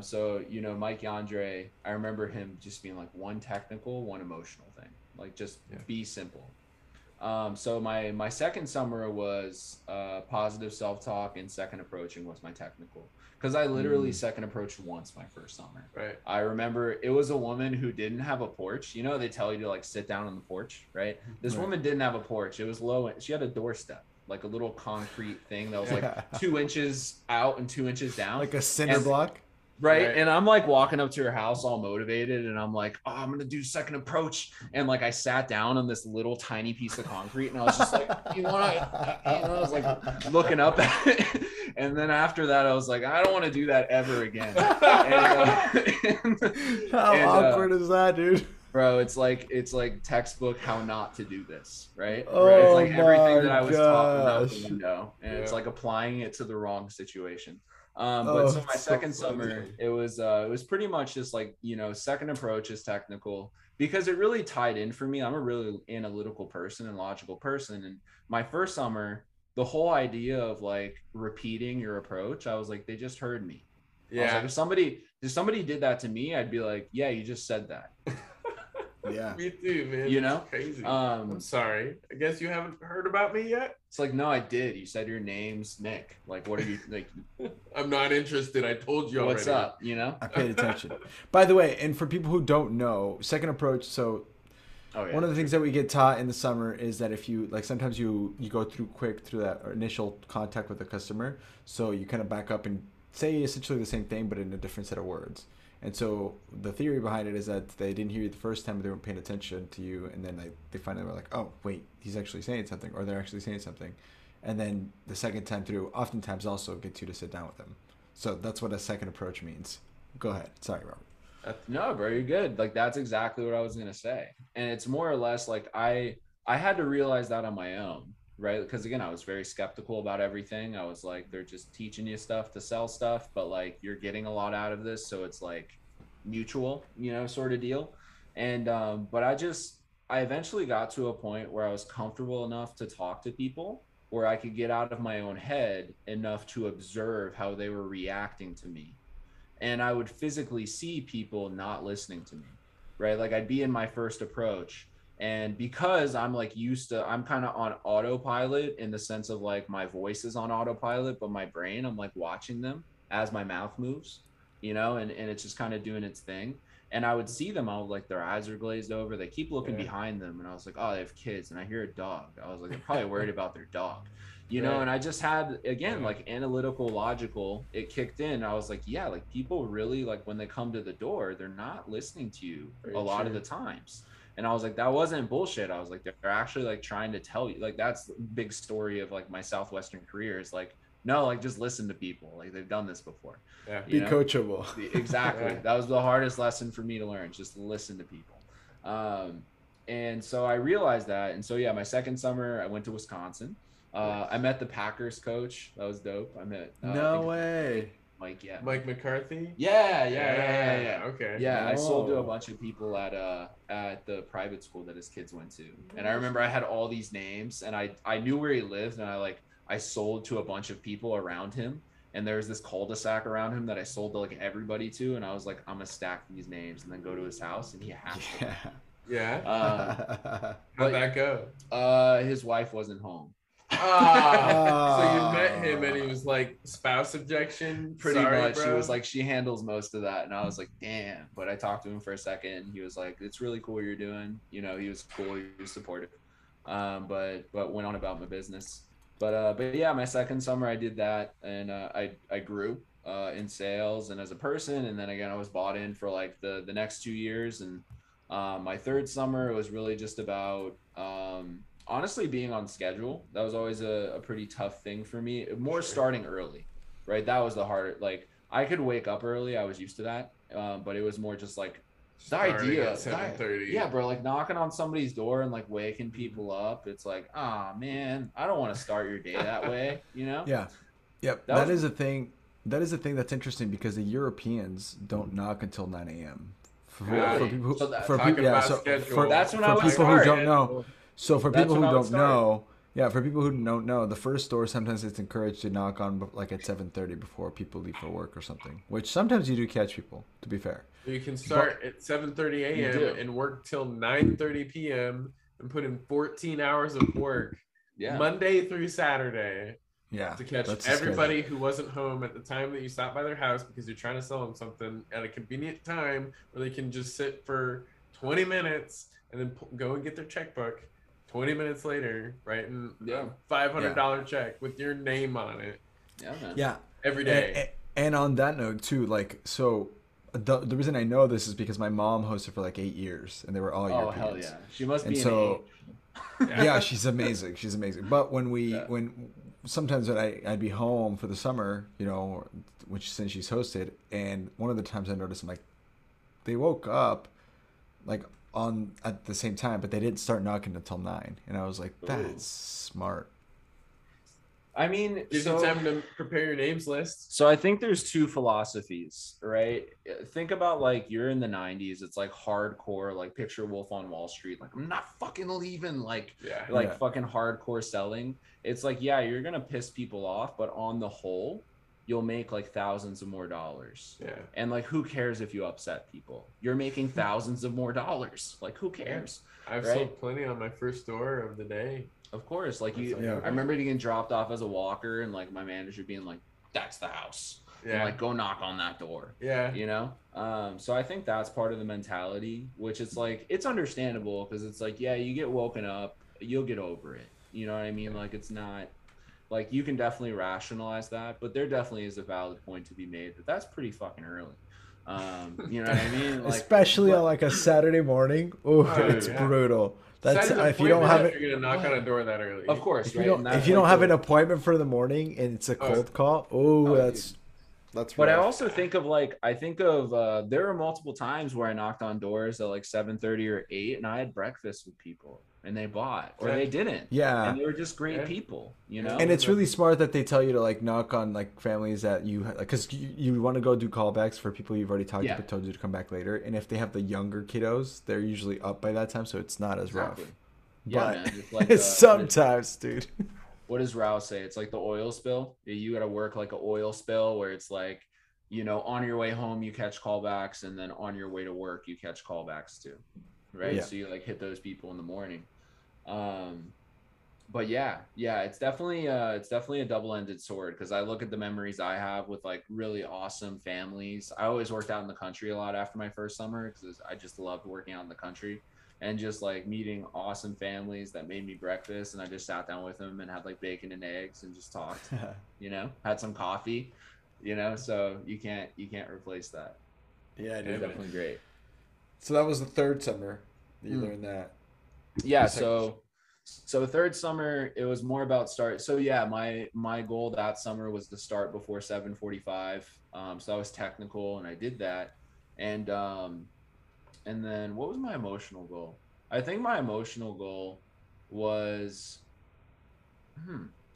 So Mike Yandre, I remember him just being like one technical, one emotional thing, like just be simple. So my second summer was positive self-talk, and second approaching was my technical, because I literally second approached once my first summer. Right. I remember it was a woman who didn't have a porch. They tell you to like sit down on the porch, right? This woman didn't have a porch. It was low. She had a doorstep, like a little concrete thing that was like 2 inches out and 2 inches down, like a cinder block. Right. And I'm like walking up to her house all motivated, and I'm like, oh, I'm going to do second approach. And like, I sat down on this little tiny piece of concrete, and I was just like, I was like looking up at it. And then after that, I was like, I don't want to do that ever again. How awkward is that, dude? Bro, it's like textbook how not to do this, right? Oh, right? It's like everything that I was taught out the window, and it's like applying it to the wrong situation. So my second summer, it was pretty much just like, second approach is technical, because it really tied in for me. I'm a really analytical person and logical person. And my first summer, the whole idea of like repeating your approach, I was like, they just heard me. Yeah. I was like, if somebody did that to me, I'd be like, yeah, you just said that. Yeah. Me too, man. You know? That's crazy. I'm sorry. I guess you haven't heard about me yet? It's like, no, I did. You said your name's Nick. Like, what are you, like? I'm not interested. I told you already. What's up, you know? I paid attention. By the way, and for people who don't know, second approach, so one of the things that we get taught in the summer is that if you, like, sometimes you go through quick through that initial contact with the customer. So you kind of back up and say essentially the same thing, but in a different set of words. And so the theory behind it is that they didn't hear you the first time, but they weren't paying attention to you. And then they finally were like, oh, wait, he's actually saying something, or they're actually saying something. And then the second time through oftentimes also gets you to sit down with them. So that's what a second approach means. Go ahead. Sorry, Robert. No, bro, you're good. Like, that's exactly what I was going to say. And it's more or less like I had to realize that on my own, right? Because again, I was very skeptical about everything. I was like, they're just teaching you stuff to sell stuff, but like, you're getting a lot out of this. So it's like mutual, you know, sort of deal. And, but I eventually got to a point where I was comfortable enough to talk to people where I could get out of my own head enough to observe how they were reacting to me. And I would physically see people not listening to me, right? Like, I'd be in my first approach, and because I'm like used to, I'm kind of on autopilot in the sense of like my voice is on autopilot, but my brain, I'm like watching them as my mouth moves, you know, and it's just kind of doing its thing. And I would see them, I was like, their eyes are glazed over. They keep looking behind them. And I was like, oh, they have kids. And I hear a dog. I was like, they're probably worried about their dog, you know? And I just had, again, like analytical, logical, it kicked in. I was like, yeah, like people really, like when they come to the door, they're not listening to you a lot of the times. And I was like, that wasn't bullshit. I was like, they're actually like trying to tell you, like, that's the big story of like my Southwestern career is like, no, like just listen to people. Like they've done this before. Yeah. Be coachable. Exactly. That was the hardest lesson for me to learn. Just listen to people. And so I realized that. And so, yeah, my second summer I went to Wisconsin. I met the Packers coach. That was dope. I met. No way. Mike, Mike McCarthy? Yeah. Okay. Yeah, I sold to a bunch of people at the private school that his kids went to. And I remember I had all these names and I knew where he lived and I sold to a bunch of people around him. And there was this cul-de-sac around him that I sold to like everybody to. And I was like, I'm gonna stack these names and then go to his house and he has to. Yeah. How'd that go? His wife wasn't home. So you met him and he was like spouse objection pretty much, bro. She was like, she handles most of that. And I was like, damn. But I talked to him for a second and he was like, it's really cool you're doing, you know. He was cool, he was supportive, but went on about my business. But yeah, my second summer I did that, and I grew in sales and as a person. And then again, I was bought in for like the next 2 years. And my third summer, it was really just about honestly being on schedule. That was always a pretty tough thing for me, more starting early, right? That was the harder, like I could wake up early, I was used to that, but it was more just like the idea at 7:30. Yeah, bro, like knocking on somebody's door and like waking people up, it's like, ah, man, I don't want to start your day that way, you know? Yeah. Yep. That is a thing that's interesting, because the Europeans don't knock until 9 a.m. For people who don't know, the first door, sometimes it's encouraged to knock on like at 7:30 before people leave for work or something, which sometimes you do catch people, to be fair. You can start at 7:30 a.m. and work till 9:30 p.m. and put in 14 hours of work Monday through Saturday to catch everybody who wasn't home at the time that you stopped by their house, because you're trying to sell them something at a convenient time where they can just sit for 20 minutes and then go and get their checkbook. 20 minutes later, right? And $500 check with your name on it. Yeah. Every day. And on that note too, like, so the reason I know this is because my mom hosted for like 8 years and they were all Europeans. Oh, hell yeah. She must be an age. Yeah, she's amazing. She's amazing. But when I'd be home for the summer, you know, which since she's hosted, and one of the times I noticed, I'm like, they woke up like at the same time, but they didn't start knocking until 9, and I was like, that's smart. I mean, gives you time to prepare your names list. So I think there's two philosophies, right? Think about like you're in the 90s, it's like hardcore, like picture Wolf on Wall Street, like I'm not fucking leaving, fucking hardcore selling. It's like, yeah, you're gonna piss people off, but on the whole, you'll make like thousands of more dollars. Yeah. And like, who cares if you upset people? You're making thousands of more dollars. Like, who cares? I've sold plenty on my first store of the day. Of course. Like I remember getting dropped off as a walker and like my manager being like, that's the house. Yeah. And like, go knock on that door. Yeah. You know? So I think that's part of the mentality, which it's like, it's understandable because it's like, yeah, you get woken up, you'll get over it. You know what I mean? Like, it's not, like, you can definitely rationalize that, but there definitely is a valid point to be made that that's pretty fucking early. You know what I mean? Like, especially on like a Saturday morning. Ooh, it's brutal. That's if you don't have it. You're gonna knock on a door that early. Of course. If you don't have an appointment for the morning and it's a cold call, that's. But rough. I also think of like, there were multiple times where I knocked on doors at like 7:30 or 8, and I had breakfast with people. And they bought, or they didn't. Yeah. And they were just great people, you know? And it's really smart that they tell you to, like, knock on, like, families that you... Because you want to go do callbacks for people you've already talked to but told you to come back later. And if they have the younger kiddos, they're usually up by that time, so it's not as rough. Yeah, but man, like sometimes, dude. What does Rao say? It's like the oil spill. You got to work like an oil spill where it's like, you know, on your way home, you catch callbacks, and then on your way to work, you catch callbacks too, right? Yeah. So you, like, hit those people in the morning. But yeah, it's definitely a double-ended sword because I look at the memories I have with like really awesome families. I always worked out in the country a lot after my first summer because I just loved working out in the country and just like meeting awesome families that made me breakfast, and I just sat down with them and had like bacon and eggs and just talked, you know, had some coffee, you know, so you can't replace that. Yeah, it was definitely great. So that was the third summer that you learned that. Yeah, so the third summer it was more about start. So yeah, my goal that summer was to start before 7:45. So I was technical and I did that. And then what was my emotional goal? I think my emotional goal was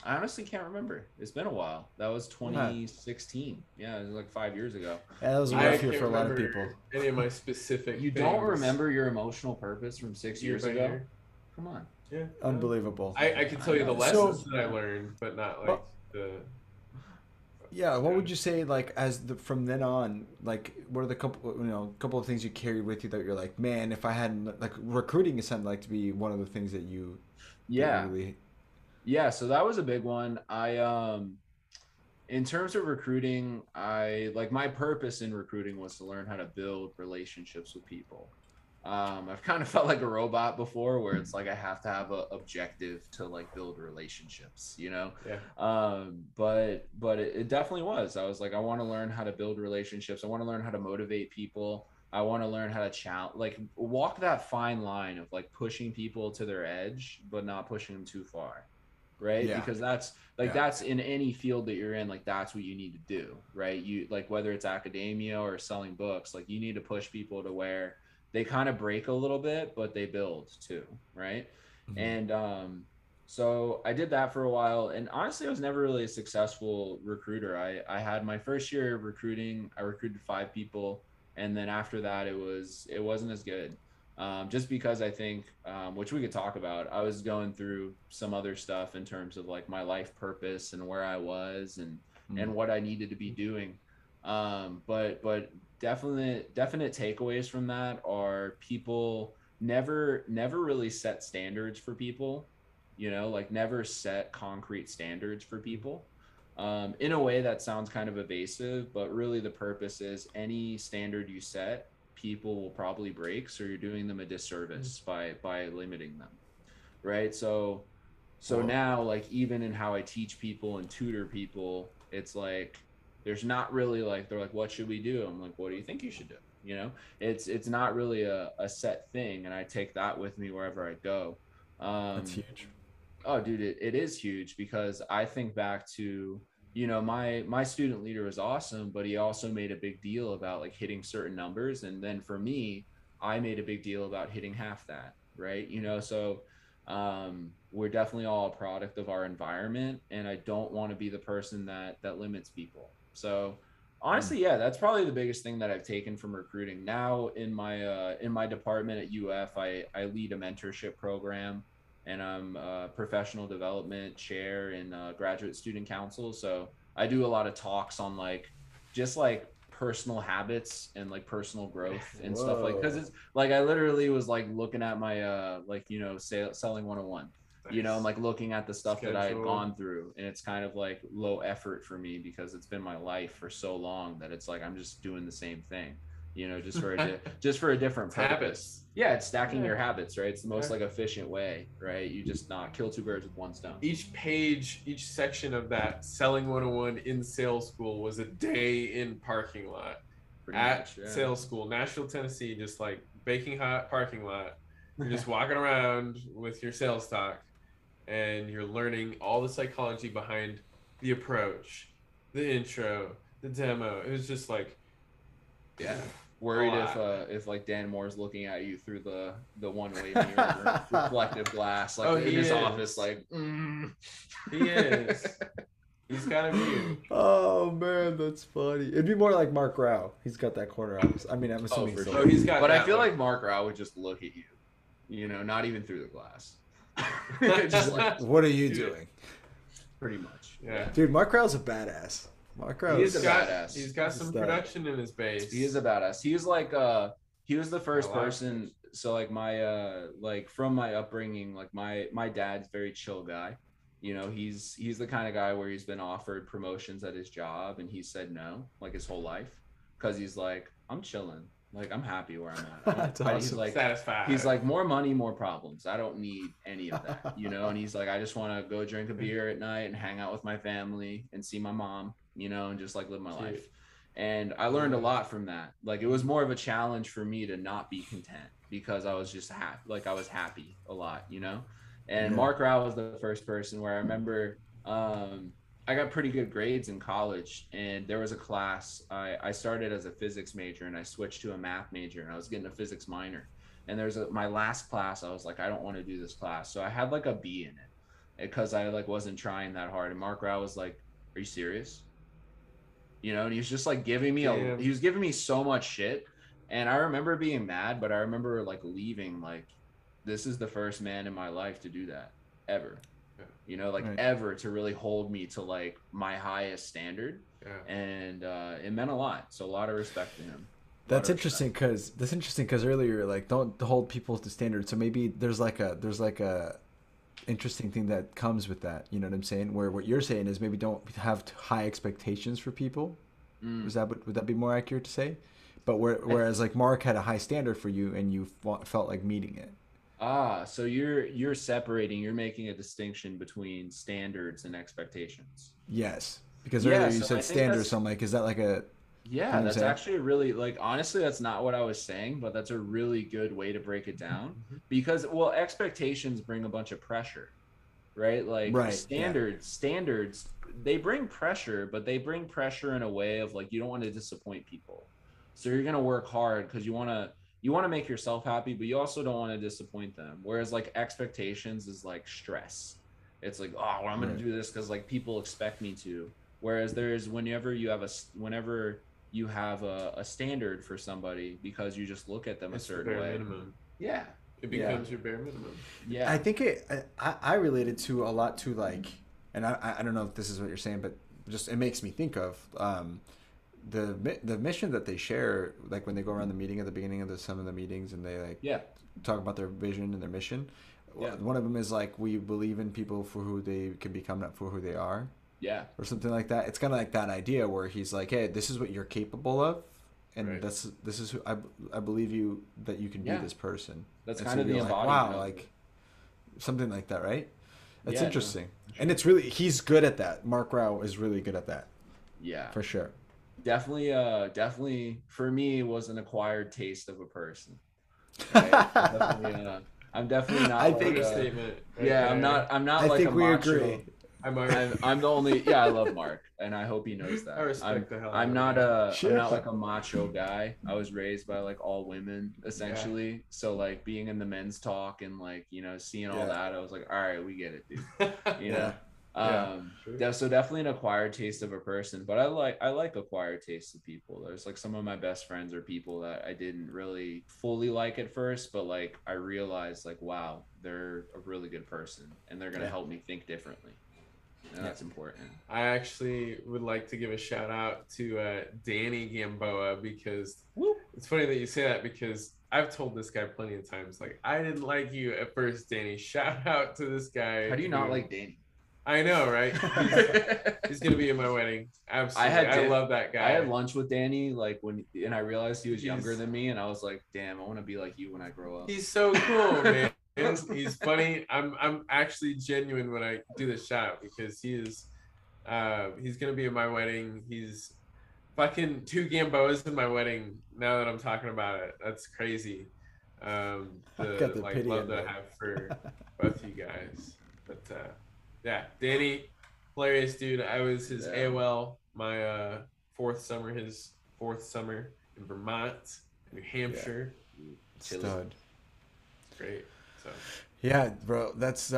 I honestly can't remember. It's been a while. That was 2016. Yeah, it was like 5 years ago. Yeah, that was a rough year for a lot of people. Any of my specific You things. Don't remember your emotional purpose from 6 years ago? Year. Come on. Yeah. Unbelievable. I can tell you the lessons that I learned, but not like the... Yeah, what would you say, like, from then on, like, what are the couple of things you carried with you that you're like, man, if I hadn't... Like, recruiting is something like to be one of the things that you... Yeah. Yeah, so that was a big one. I, in terms of recruiting, my purpose in recruiting was to learn how to build relationships with people. I've kind of felt like a robot before where it's like, I have to have an objective to like build relationships, you know? Yeah. But it definitely was. I was like, I want to learn how to build relationships. I want to learn how to motivate people. I want to learn how to challenge, like walk that fine line of like pushing people to their edge, but not pushing them too far. Right. Yeah. Because that's like, that's in any field that you're in, like, that's what you need to do. Right. You like, whether it's academia or selling books, like you need to push people to where they kind of break a little bit, but they build too. Right. Mm-hmm. And, so I did that for a while, and honestly, I was never really a successful recruiter. I had my first year of recruiting. I recruited 5 people. And then after that, it wasn't as good. Just because I think, which we could talk about, I was going through some other stuff in terms of like my life purpose and where I was and what I needed to be doing. But definite takeaways from that are people never really set standards for people, you know, like never set concrete standards for people. In a way that sounds kind of evasive, but really the purpose is any standard you set, people will probably break. So you're doing them a disservice by limiting them. Right. So now, like, even in how I teach people and tutor people, it's like, there's not really like, they're like, what should we do? I'm like, what do you think you should do? You know, it's not really a set thing. And I take that with me wherever I go. That's huge. Oh, dude, it is huge because I think back to, you know, my student leader was awesome, but he also made a big deal about like hitting certain numbers. And then for me, I made a big deal about hitting half that, right? You know, so we're definitely all a product of our environment, and I don't want to be the person that limits people. So honestly, yeah, that's probably the biggest thing that I've taken from recruiting. Now in my department at UF, I lead a mentorship program, and I'm a professional development chair in graduate student council. So I do a lot of talks on like just like personal habits and like personal growth and stuff like, because it's like I literally was like looking at my like, you know, selling 101, you know, and like looking at the stuff that I had gone through, and it's kind of like low effort for me because it's been my life for so long that it's like I'm just doing the same thing, you know, just for a just for a different purpose. Habits. Yeah, it's stacking your habits, right? It's the most like efficient way, right? You just not kill two birds with one stone. Each page, each section of that Selling 101 in sales school was a day in parking lot. Pretty much, sales school, Nashville, Tennessee, just like baking hot parking lot. You're just walking around with your sales talk, and you're learning all the psychology behind the approach, the intro, the demo. It was just like, worried if like Dan Moore's looking at you through the one-way mirror reflective glass, like in his office, like he is. He's got a view. Oh man, that's funny. It'd be more like Mark Rao. He's got that corner office. I mean, I'm assuming he's got. But I feel like Mark Rao would just look at you, you know, not even through the glass. Just like, what are you doing? Pretty much. Yeah. Dude, Mark Rao's a badass. Mark Rao is a badass. He's got some production in his base. He is a badass. He was like he was the first person. So like my like from my upbringing, like my dad's very chill guy. You know, he's the kind of guy where he's been offered promotions at his job and he said no, like his whole life, because he's like, I'm chilling. Like, I'm happy where I'm at. That's awesome. He's like, satisfied. He's like, more money, more problems. I don't need any of that, you know? And he's like, I just want to go drink a beer at night and hang out with my family and see my mom, you know, and just like live my life. And I learned a lot from that. Like, it was more of a challenge for me to not be content because I was just happy. Like, I was happy a lot, you know? And Mark Rao was the first person where I remember I got pretty good grades in college, and there was a class I started as a physics major and I switched to a math major, and I was getting a physics minor, and there's my last class I was like, I don't want to do this class, so I had like a B in it because I like wasn't trying that hard. And Mark Rao was like, are you serious? You know, and he was just like giving me he was giving me so much shit, and I remember being mad, but I remember like leaving like, this is the first man in my life to do that ever. You know, like ever to really hold me to like my highest standard, and it meant a lot. So a lot of respect to him. That's interesting because earlier, like, don't hold people to standards. So maybe there's like a interesting thing that comes with that. You know what I'm saying? Where what you're saying is maybe don't have high expectations for people. Would that be more accurate to say? But whereas like Mark had a high standard for you, and you felt like meeting it. Ah, so you're separating, you're making a distinction between standards and expectations. Yes, because earlier you said standards, so I'm like, is that like a... Yeah, that's actually really, like, honestly, that's not what I was saying, but that's a really good way to break it down because, well, expectations bring a bunch of pressure, right? Like standards, they bring pressure, but they bring pressure in a way of like, you don't want to disappoint people. So you're going to work hard because you want to make yourself happy, but you also don't want to disappoint them. Whereas like expectations is like stress. It's like, oh, well, I'm going to do this because like people expect me to. Whereas there's whenever you have a standard for somebody because you just look at them a certain way. Minimum. Yeah. It becomes your bare minimum. Yeah. I think I relate it to a lot to like, and I don't know if this is what you're saying, but just, it makes me think of, the mission that they share, like when they go around the meeting at the beginning of some of the meetings, and they like talk about their vision and their mission. One of them is like, we believe in people for who they can become, not for who they are, or something like that. It's kind of like that idea where he's like, hey, this is what you're capable of, and this is who I believe you, that you can be this person. That's kind of the embodiment. Wow, like something like that, right? That's interesting. No. And it's really, he's good at that. Mark Rao is really good at that. Yeah, for sure. Definitely for me was an acquired taste of a person. Right? I'm definitely not. I think statement. I'm not. I like think a we macho. Agree. I'm the only. Yeah, I love Mark, and I hope he knows that. I respect the hell. I'm not like a macho guy. I was raised by like all women essentially. Yeah. So like being in the men's talk and like, you know, seeing all that, I was like, all right, we get it, dude. You know. So definitely an acquired taste of a person, but I like acquired tastes of people. There's like some of my best friends are people that I didn't really fully like at first, but like I realized like, wow, they're a really good person and they're going to help me think differently. Yeah. That's important. I actually would like to give a shout out to Danny Gamboa, because it's funny that you say that, because I've told this guy plenty of times, like, I didn't like you at first, Danny. Shout out to this guy. How do you not like Danny? I know, right? He's going to be in my wedding. Absolutely. I love that guy. I had lunch with Danny, like, and I realized he was younger than me, and I was like, damn, I want to be like you when I grow up. He's so cool, man. He's funny. I'm actually genuine when I do this shot, because he is he's gonna be at my wedding. He's fucking two Gamboas in my wedding, now that I'm talking about it. That's crazy. The like love that I have for both you guys. But yeah, Danny, hilarious dude. I was his AOL my his fourth summer in Vermont, New Hampshire. Yeah. Stud. It's great. So. Yeah, bro, that's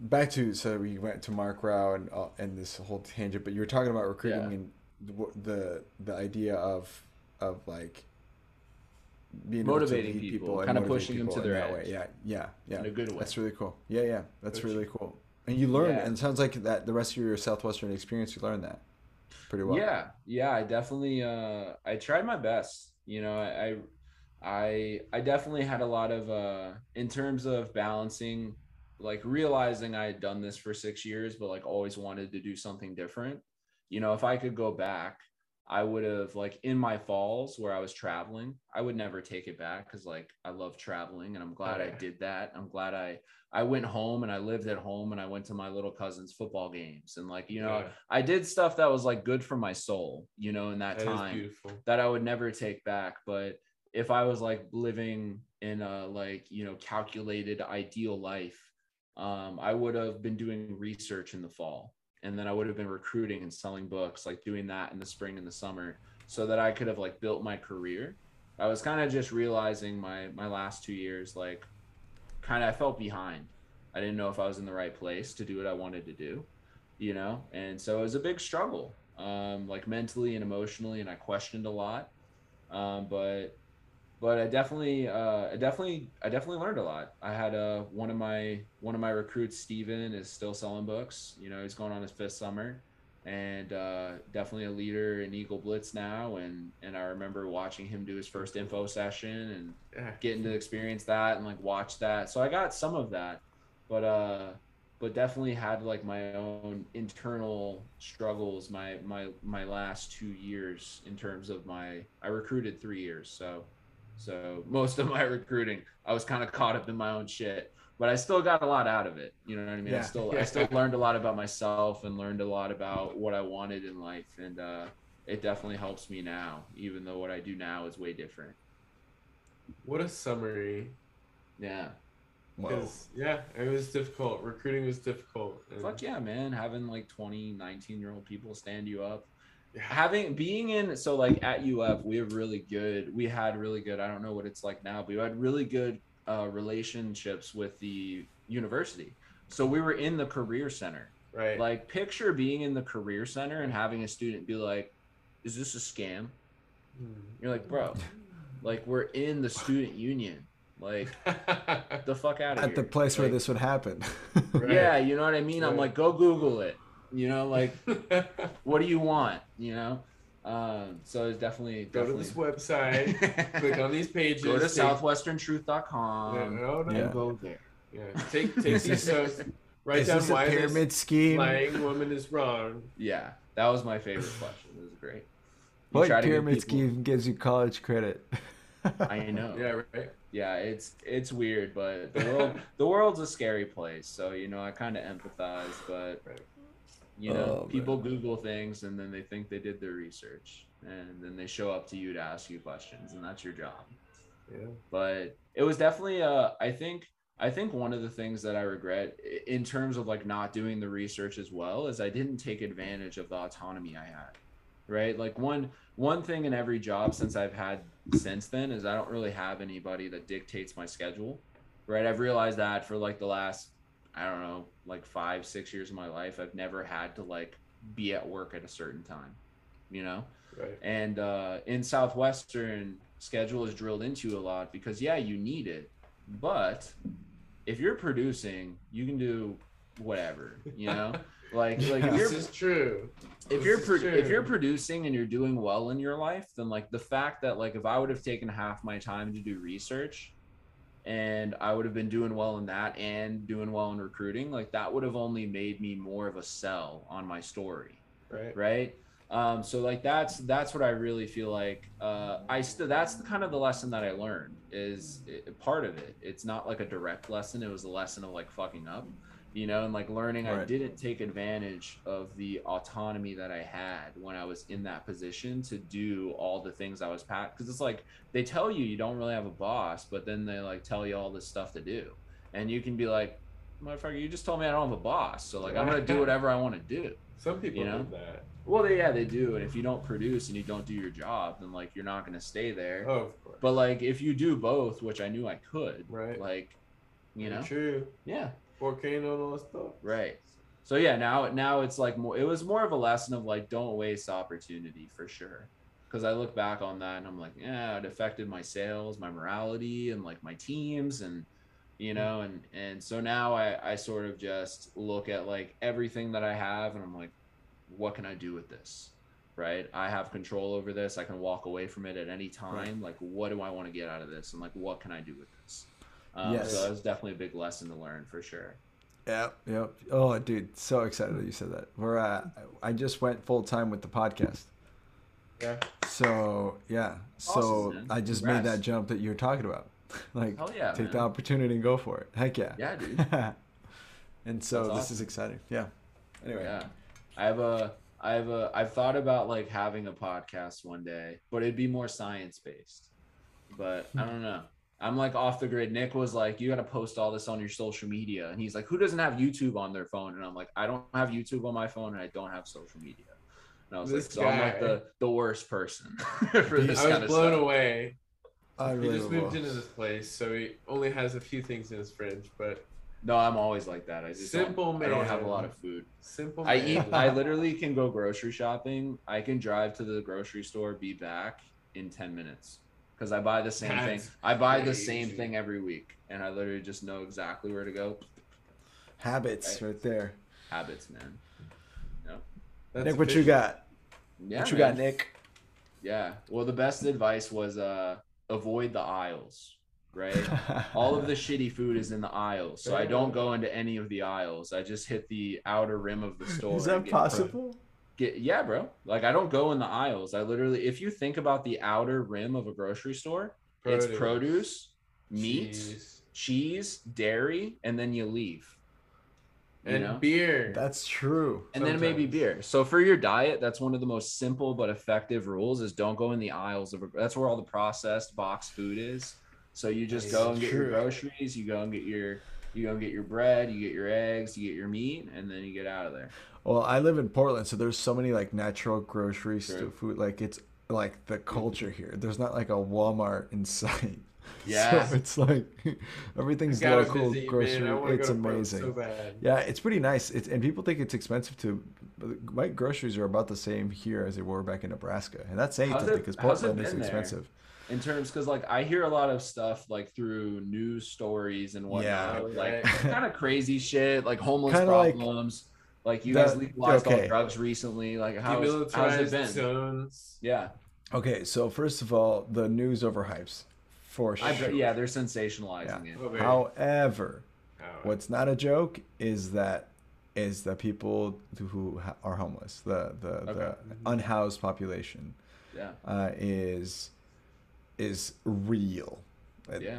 back to, so we went to Mark Rao and this whole tangent, but you were talking about recruiting and the idea of like being motivating people, kind of pushing them to their edge. Yeah. In a good way. That's really cool. Yeah. That's really cool. And you learn, and it sounds like that the rest of your Southwestern experience, you learned that pretty well. Yeah. I definitely, I tried my best. You know, I definitely had a lot of, in terms of balancing, like realizing I had done this for 6 years, but like always wanted to do something different. You know, if I could go back, I would have, like, in my falls where I was traveling, I would never take it back, because like I love traveling and I'm glad I did that. I'm glad I went home and I lived at home and I went to my little cousin's football games and, like, you know, I did stuff that was like good for my soul, you know, in that time that I would never take back. But if I was like living in a, like, you know, calculated ideal life, I would have been doing research in the fall, and then I would have been recruiting and selling books, like doing that in the spring and the summer, so that I could have like built my career. I was kind of just realizing my last 2 years, like, kind of I felt behind. I didn't know if I was in the right place to do what I wanted to do, you know? And so it was a big struggle, like mentally and emotionally. And I questioned a lot, but I definitely learned a lot. I had one of my recruits, Steven, is still selling books. You know, he's going on his 5th summer, and definitely a leader in Eagle Blitz now. And I remember watching him do his first info session and getting to experience that and like watch that. So I got some of that, but definitely had like my own internal struggles my last 2 years in terms of I recruited 3 years, so most of my recruiting, I was kind of caught up in my own shit, but I still got a lot out of it. You know what I mean? Yeah. I still learned a lot about myself and learned a lot about what I wanted in life. And it definitely helps me now, even though what I do now is way different. What a summary. Yeah. Wow. Yeah, it was difficult. Recruiting was difficult. Fuck yeah, man. Having like 20, 19-year-old people stand you up. At UF, we had really good, I don't know what it's like now, but we had really good relationships with the university. So we were in the career center, right? Like, picture being in the career center and having a student be like, is this a scam? You're like, bro, like, we're in the student union. Like, the fuck out of here. At the place where this would happen. Right. Yeah. You know what I mean? Right. I'm like, go Google it. You know, like, what do you want? You know, so it's definitely go to this website, click on these pages, go to southwesterntruth.com, and go there. Yeah, take these notes. Write down why this pyramid scheme, lying woman is wrong. Yeah, that was my favorite question. It was great. What pyramid scheme gives you college credit? I know. Yeah, right. Yeah, it's weird, but the world's a scary place. So, you know, I kind of empathize, but. Right. You know, people Google things and then they think they did their research, and then they show up to you to ask you questions, and that's your job. Yeah. But it was definitely, I think one of the things that I regret in terms of like not doing the research as well is I didn't take advantage of the autonomy I had, right? Like one thing in every job since then is I don't really have anybody that dictates my schedule, right? I've realized that for like the last, I don't know, like 5-6 years of my life, I've never had to like be at work at a certain time, you know? Right. And in Southwestern, schedule is drilled into a lot because you need it, but if you're producing, you can do whatever, you know? Like yeah. This is true. If you're producing and you're doing well in your life, then like the fact that like if I would have taken half my time to do research and I would have been doing well in that and doing well in recruiting, like that would have only made me more of a sell on my story. Right. So like that's what I really feel like. That's the kind of the lesson that I learned is part of it. It's not like a direct lesson. It was a lesson of like fucking up, you know, and like learning I didn't take advantage of the autonomy that I had when I was in that position to do all the things I was pat. Because it's like they tell you don't really have a boss, but then they like tell you all this stuff to do, and you can be like, motherfucker, you just told me I don't have a boss, so like I'm gonna do whatever I want to do. Some people do that. Well, they do. And if you don't produce and you don't do your job, then like you're not gonna stay there. Oh, of course. But like if you do both, which I knew I could, right? Like, you know, true. Yeah. Volcano and all that stuff. Right. So yeah, now it's like more. It was more of a lesson of like don't waste opportunity for sure. Because I look back on that and I'm like, yeah, it affected my sales, my morality, and like my teams and. You know, and so now I sort of just look at like everything that I have and I'm like, what can I do with this? Right. I have control over this. I can walk away from it at any time. Right. Like, what do I want to get out of this? And like, what can I do with this? Yes. So that was definitely a big lesson to learn for sure. Yep. Oh, dude. So excited that you said that. I just went full time with the podcast. Yeah. So, yeah. Awesome, man. I just made that jump that you were talking about. Like, yeah, take the opportunity and go for it. Heck yeah. Yeah, dude. And so that's awesome. Is exciting. Yeah. Anyway. Yeah. I've thought about like having a podcast one day, but it'd be more science based. But I don't know. I'm like off the grid. Nick was like, you got to post all this on your social media. And he's like, who doesn't have YouTube on their phone? And I'm like, I don't have YouTube on my phone and I don't have social media. And I was I'm like the worst person for this kind of stuff. I was blown away. Really he just moved into this place, so he only has a few things in his fridge. But no, I'm always like that. I just I don't have a lot of food. Simple. I eat. I literally can go grocery shopping. I can drive to the grocery store, be back in 10 minutes, because I buy the same thing. I buy the same thing every week, and I literally just know exactly where to go. Habits, right there. Habits, man. Yep. That's Nick, what you got? Yeah, what you got, Nick? Yeah. Well, the best advice was avoid the aisles, right? All of the shitty food is in the aisles, so I don't go into any of the aisles. I just hit the outer rim of the store. Is that possible? Yeah, bro. Like, I don't go in the aisles. I literally, if you think about the outer rim of a grocery store, it's produce, meat, cheese, dairy, and then you leave. And beer. That's true. And then maybe beer. So for your diet, that's one of the most simple but effective rules is don't go in the aisles. That's where all the processed box food is. So you just go and get your groceries. You go and get your bread. You get your eggs. You get your meat, and then you get out of there. Well, I live in Portland, so there's so many like natural grocery store food. Like it's like the culture here. There's not like a Walmart in sight. Yeah, so it's like everything's local grocery. It's amazing. So yeah, it's pretty nice. And people think it's expensive too. White groceries are about the same here as they were back in Nebraska, and that's safe because Portland is expensive. In terms, because like I hear a lot of stuff like through news stories and whatnot, like kind of crazy shit, like homeless problems. Like you guys legalized all drugs recently. Like how's it been? Zones. Yeah. Okay, so first of all, the news overhypes. For sure. They're sensationalizing it. Okay. However, what's not a joke is the people who are homeless, the unhoused population, is real. Yeah.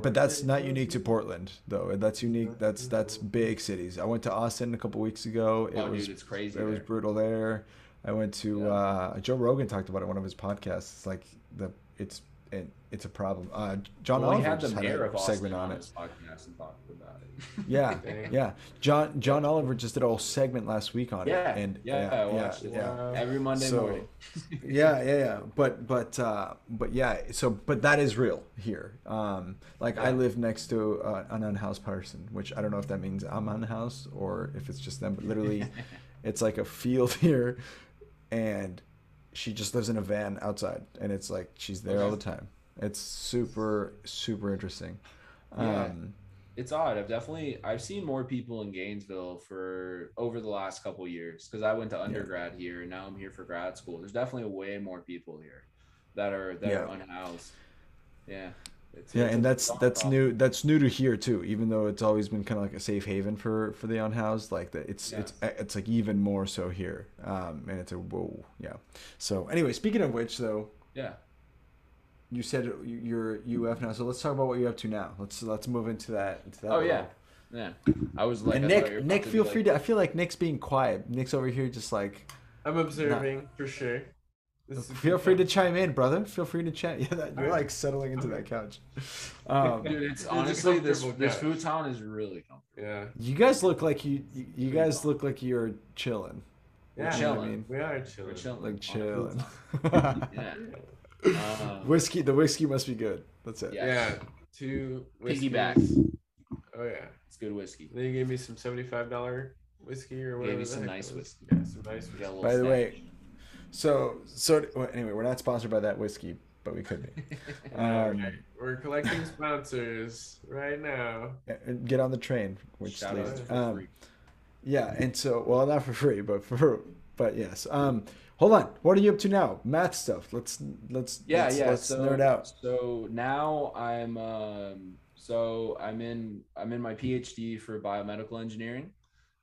But that's not unique to Portland though. That's unique. That's big cities. I went to Austin a couple weeks ago. It's crazy. It was brutal there. I went to Joe Rogan talked about it in one of his podcasts. It's like it's a problem. John Oliver just had a segment on it. Yeah, yeah. John Oliver just did a whole segment last week on it. I watched it every Monday morning. Yeah. But yeah. But that is real here. I live next to an unhoused person, which I don't know if that means I'm unhoused or if it's just them. But literally, it's like a field here, and she just lives in a van outside, and it's like she's there all the time. It's super, super interesting. it's odd. I've seen more people in Gainesville for over the last couple of years, because I went to undergrad here and now I'm here for grad school. There's definitely way more people here that are unhoused. Yeah. And that's new to hear too, even though it's always been kind of like a safe haven for the unhoused, like that it's like even more so here. And it's so anyway, speaking of which though, you said you're UF now, so let's talk about what you're up to now. Let's move into that. I was like, and Nick, feel free to. I feel like Nick's being quiet. Nick's over here just like I'm observing for sure. Feel free to chime in, brother. Feel free to chat. Yeah, you're like settling into that couch. Dude, it's honestly this futon is really comfortable. Yeah. You guys look like you guys look like you're chilling. Yeah, chilling. I mean? We are chilling. We're chilling. Yeah. Whiskey. The whiskey must be good. That's it. Yeah. Two piggybacks. Oh yeah, it's good whiskey. They gave me some $75 whiskey or whatever. Gave me some nice whiskey. Yeah, some nice whiskey. By the way, anyway, we're not sponsored by that whiskey, but we could be. We're collecting sponsors right now. And get on the train, which leads. Not for free, but yes. Hold on. What are you up to now? Math stuff. Let's nerd out. So now I'm in my PhD for biomedical engineering.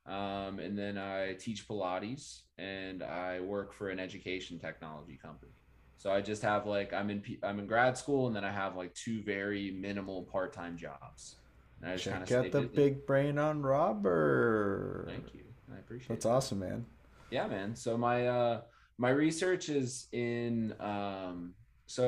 And then I teach Pilates and I work for an education technology company. So I just have I'm in grad school and then I have like two very minimal part-time jobs. And I just kind of got the big brain on Robert. Thank you. I appreciate it. That's awesome, man. Yeah, man. So my research is in, I'm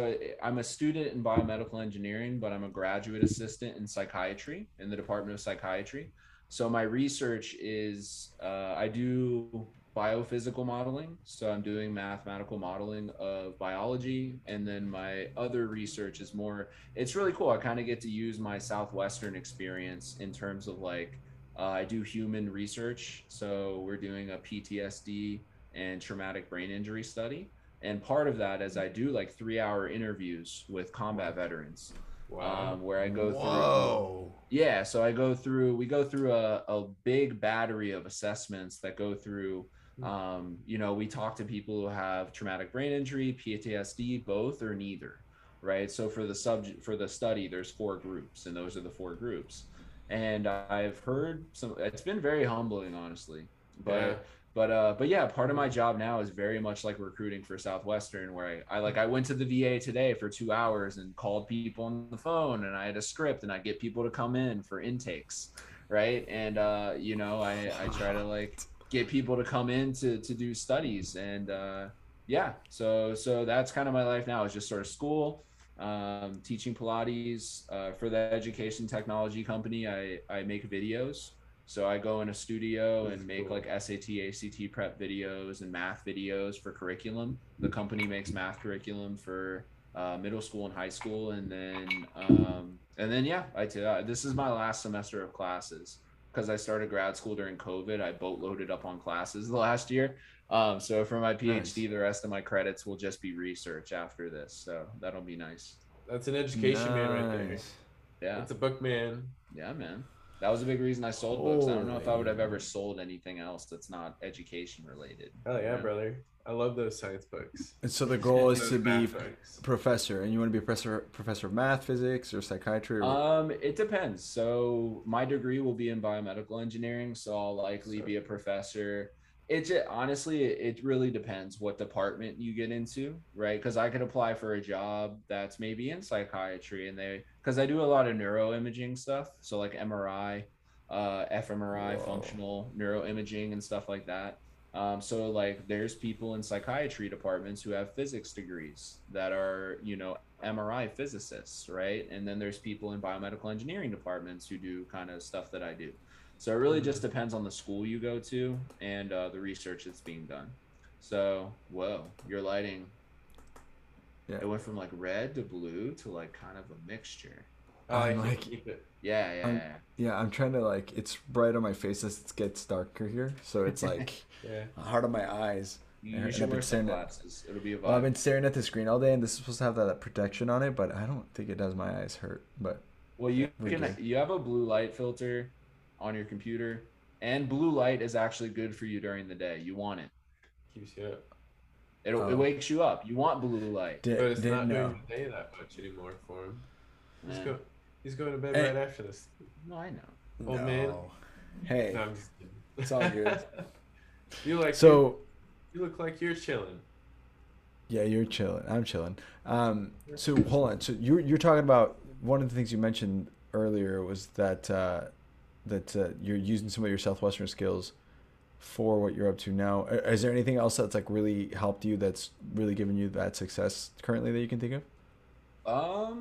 a student in biomedical engineering, but I'm a graduate assistant in psychiatry in the Department of Psychiatry. So my research is, I do biophysical modeling. So I'm doing mathematical modeling of biology. And then my other research is more, it's really cool. I kind of get to use my Southwestern experience in terms of I do human research. So we're doing a PTSD and traumatic brain injury study. And part of that is I do 3-hour interviews with combat veterans. Wow. Where I go through. Whoa. Yeah. So we go through a big battery of assessments that go through, we talk to people who have traumatic brain injury, PTSD, both or neither. Right. So for the study, there's four groups, and those are the four groups. And I've heard it's been very humbling, honestly, but part of my job now is very much like recruiting for Southwestern, where I went to the VA today for 2 hours and called people on the phone, and I had a script and I get people to come in for intakes. Right. And, I try to get people to come in to do studies. And, so that's kind of my life now, is just sort of school, teaching Pilates, for the education technology company. I make videos. So I go in a studio and make SAT, ACT prep videos and math videos for curriculum. The company makes math curriculum for middle school and high school. And then, this is my last semester of classes, because I started grad school during COVID. I boatloaded up on classes the last year. So for my PhD, the rest of my credits will just be research after this. So that'll be nice. That's an education man right there. Yeah. That's a book man. Yeah, man. That was a big reason I sold books. I don't know if I would have ever sold anything else that's not education related. Oh yeah, brother. I love those science books. And so the goal is to be professor, and you want to be a professor of math, physics, or psychiatry? Or... It depends. So my degree will be in biomedical engineering, so I'll likely be a professor. It really depends what department you get into, right? Because I could apply for a job that's maybe in psychiatry, because I do a lot of neuroimaging stuff. So MRI, fMRI, functional neuroimaging and stuff like that. There's people in psychiatry departments who have physics degrees that are, MRI physicists, right? And then there's people in biomedical engineering departments who do kind of stuff that I do. So it really just depends on the school you go to and the research that's being done. So, whoa, your lighting. Yeah. It went from red to blue to kind of a mixture. Keep it. I'm trying to it's bright on my face as it gets darker here. So it's hard on my eyes. You should wear sunglasses. It'll be a vibe. Well, I've been staring at the screen all day, and this is supposed to have that protection on it, but I don't think it does. My eyes hurt, but Well, you have a blue light filter on your computer, and blue light is actually good for you during the day. You want it. Keeps you up. It wakes you up. You want blue light. But it's not during the day that much anymore for him. He's going to bed right after this. No, I know. Old man. Hey. No, I'm just kidding. It's all good. You look like you're chilling. Yeah, you're chilling. I'm chilling. So hold on. So you're talking about one of the things you mentioned earlier was that you're using some of your Southwestern skills for what you're up to now. Is there anything else that's like really helped you, that's really given you that success currently that you can think of?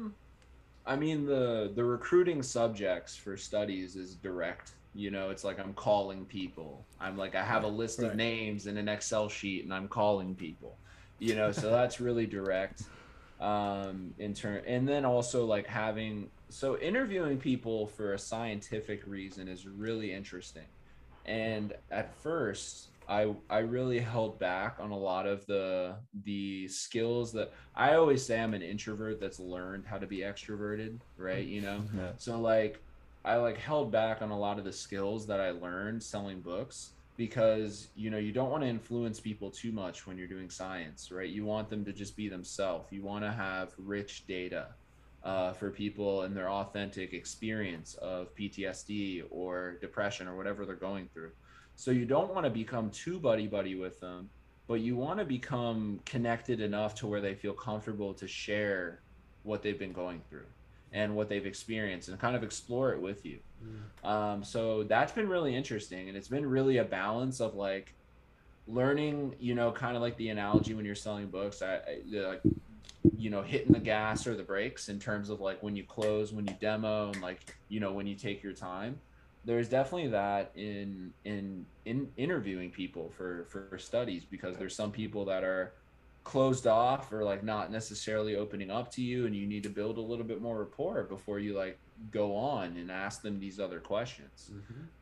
I mean, the recruiting subjects for studies is direct. You know, it's like I'm calling people. I'm like, I have a list of names in an Excel sheet and I'm calling people. You know, so that's really direct. And then also like interviewing people for a scientific reason is really interesting. And at first I really held back on a lot of the skills that I always say I'm an introvert that's learned how to be extroverted, right? You know? Yeah. So like I like held back on a lot of the skills that I learned selling books, because you know, you don't want to influence people too much when you're doing science, right? You want them to just be themselves. You want to have rich data for people and their authentic experience of PTSD or depression or whatever they're going through. So you don't want to become too buddy-buddy with them, but you want to become connected enough to where they feel comfortable to share what they've been going through and what they've experienced and kind of explore it with you. So that's been really interesting. And it's been really a balance of like learning, you know, kind of like the analogy when you're selling books, you know, hitting the gas or the brakes in terms of like when you close, when you demo, and like, you know, when you take your time. There's definitely that in interviewing people for studies, because there's some people that are closed off or like not necessarily opening up to you, and you need to build a little bit more rapport before you like go on and ask them these other questions.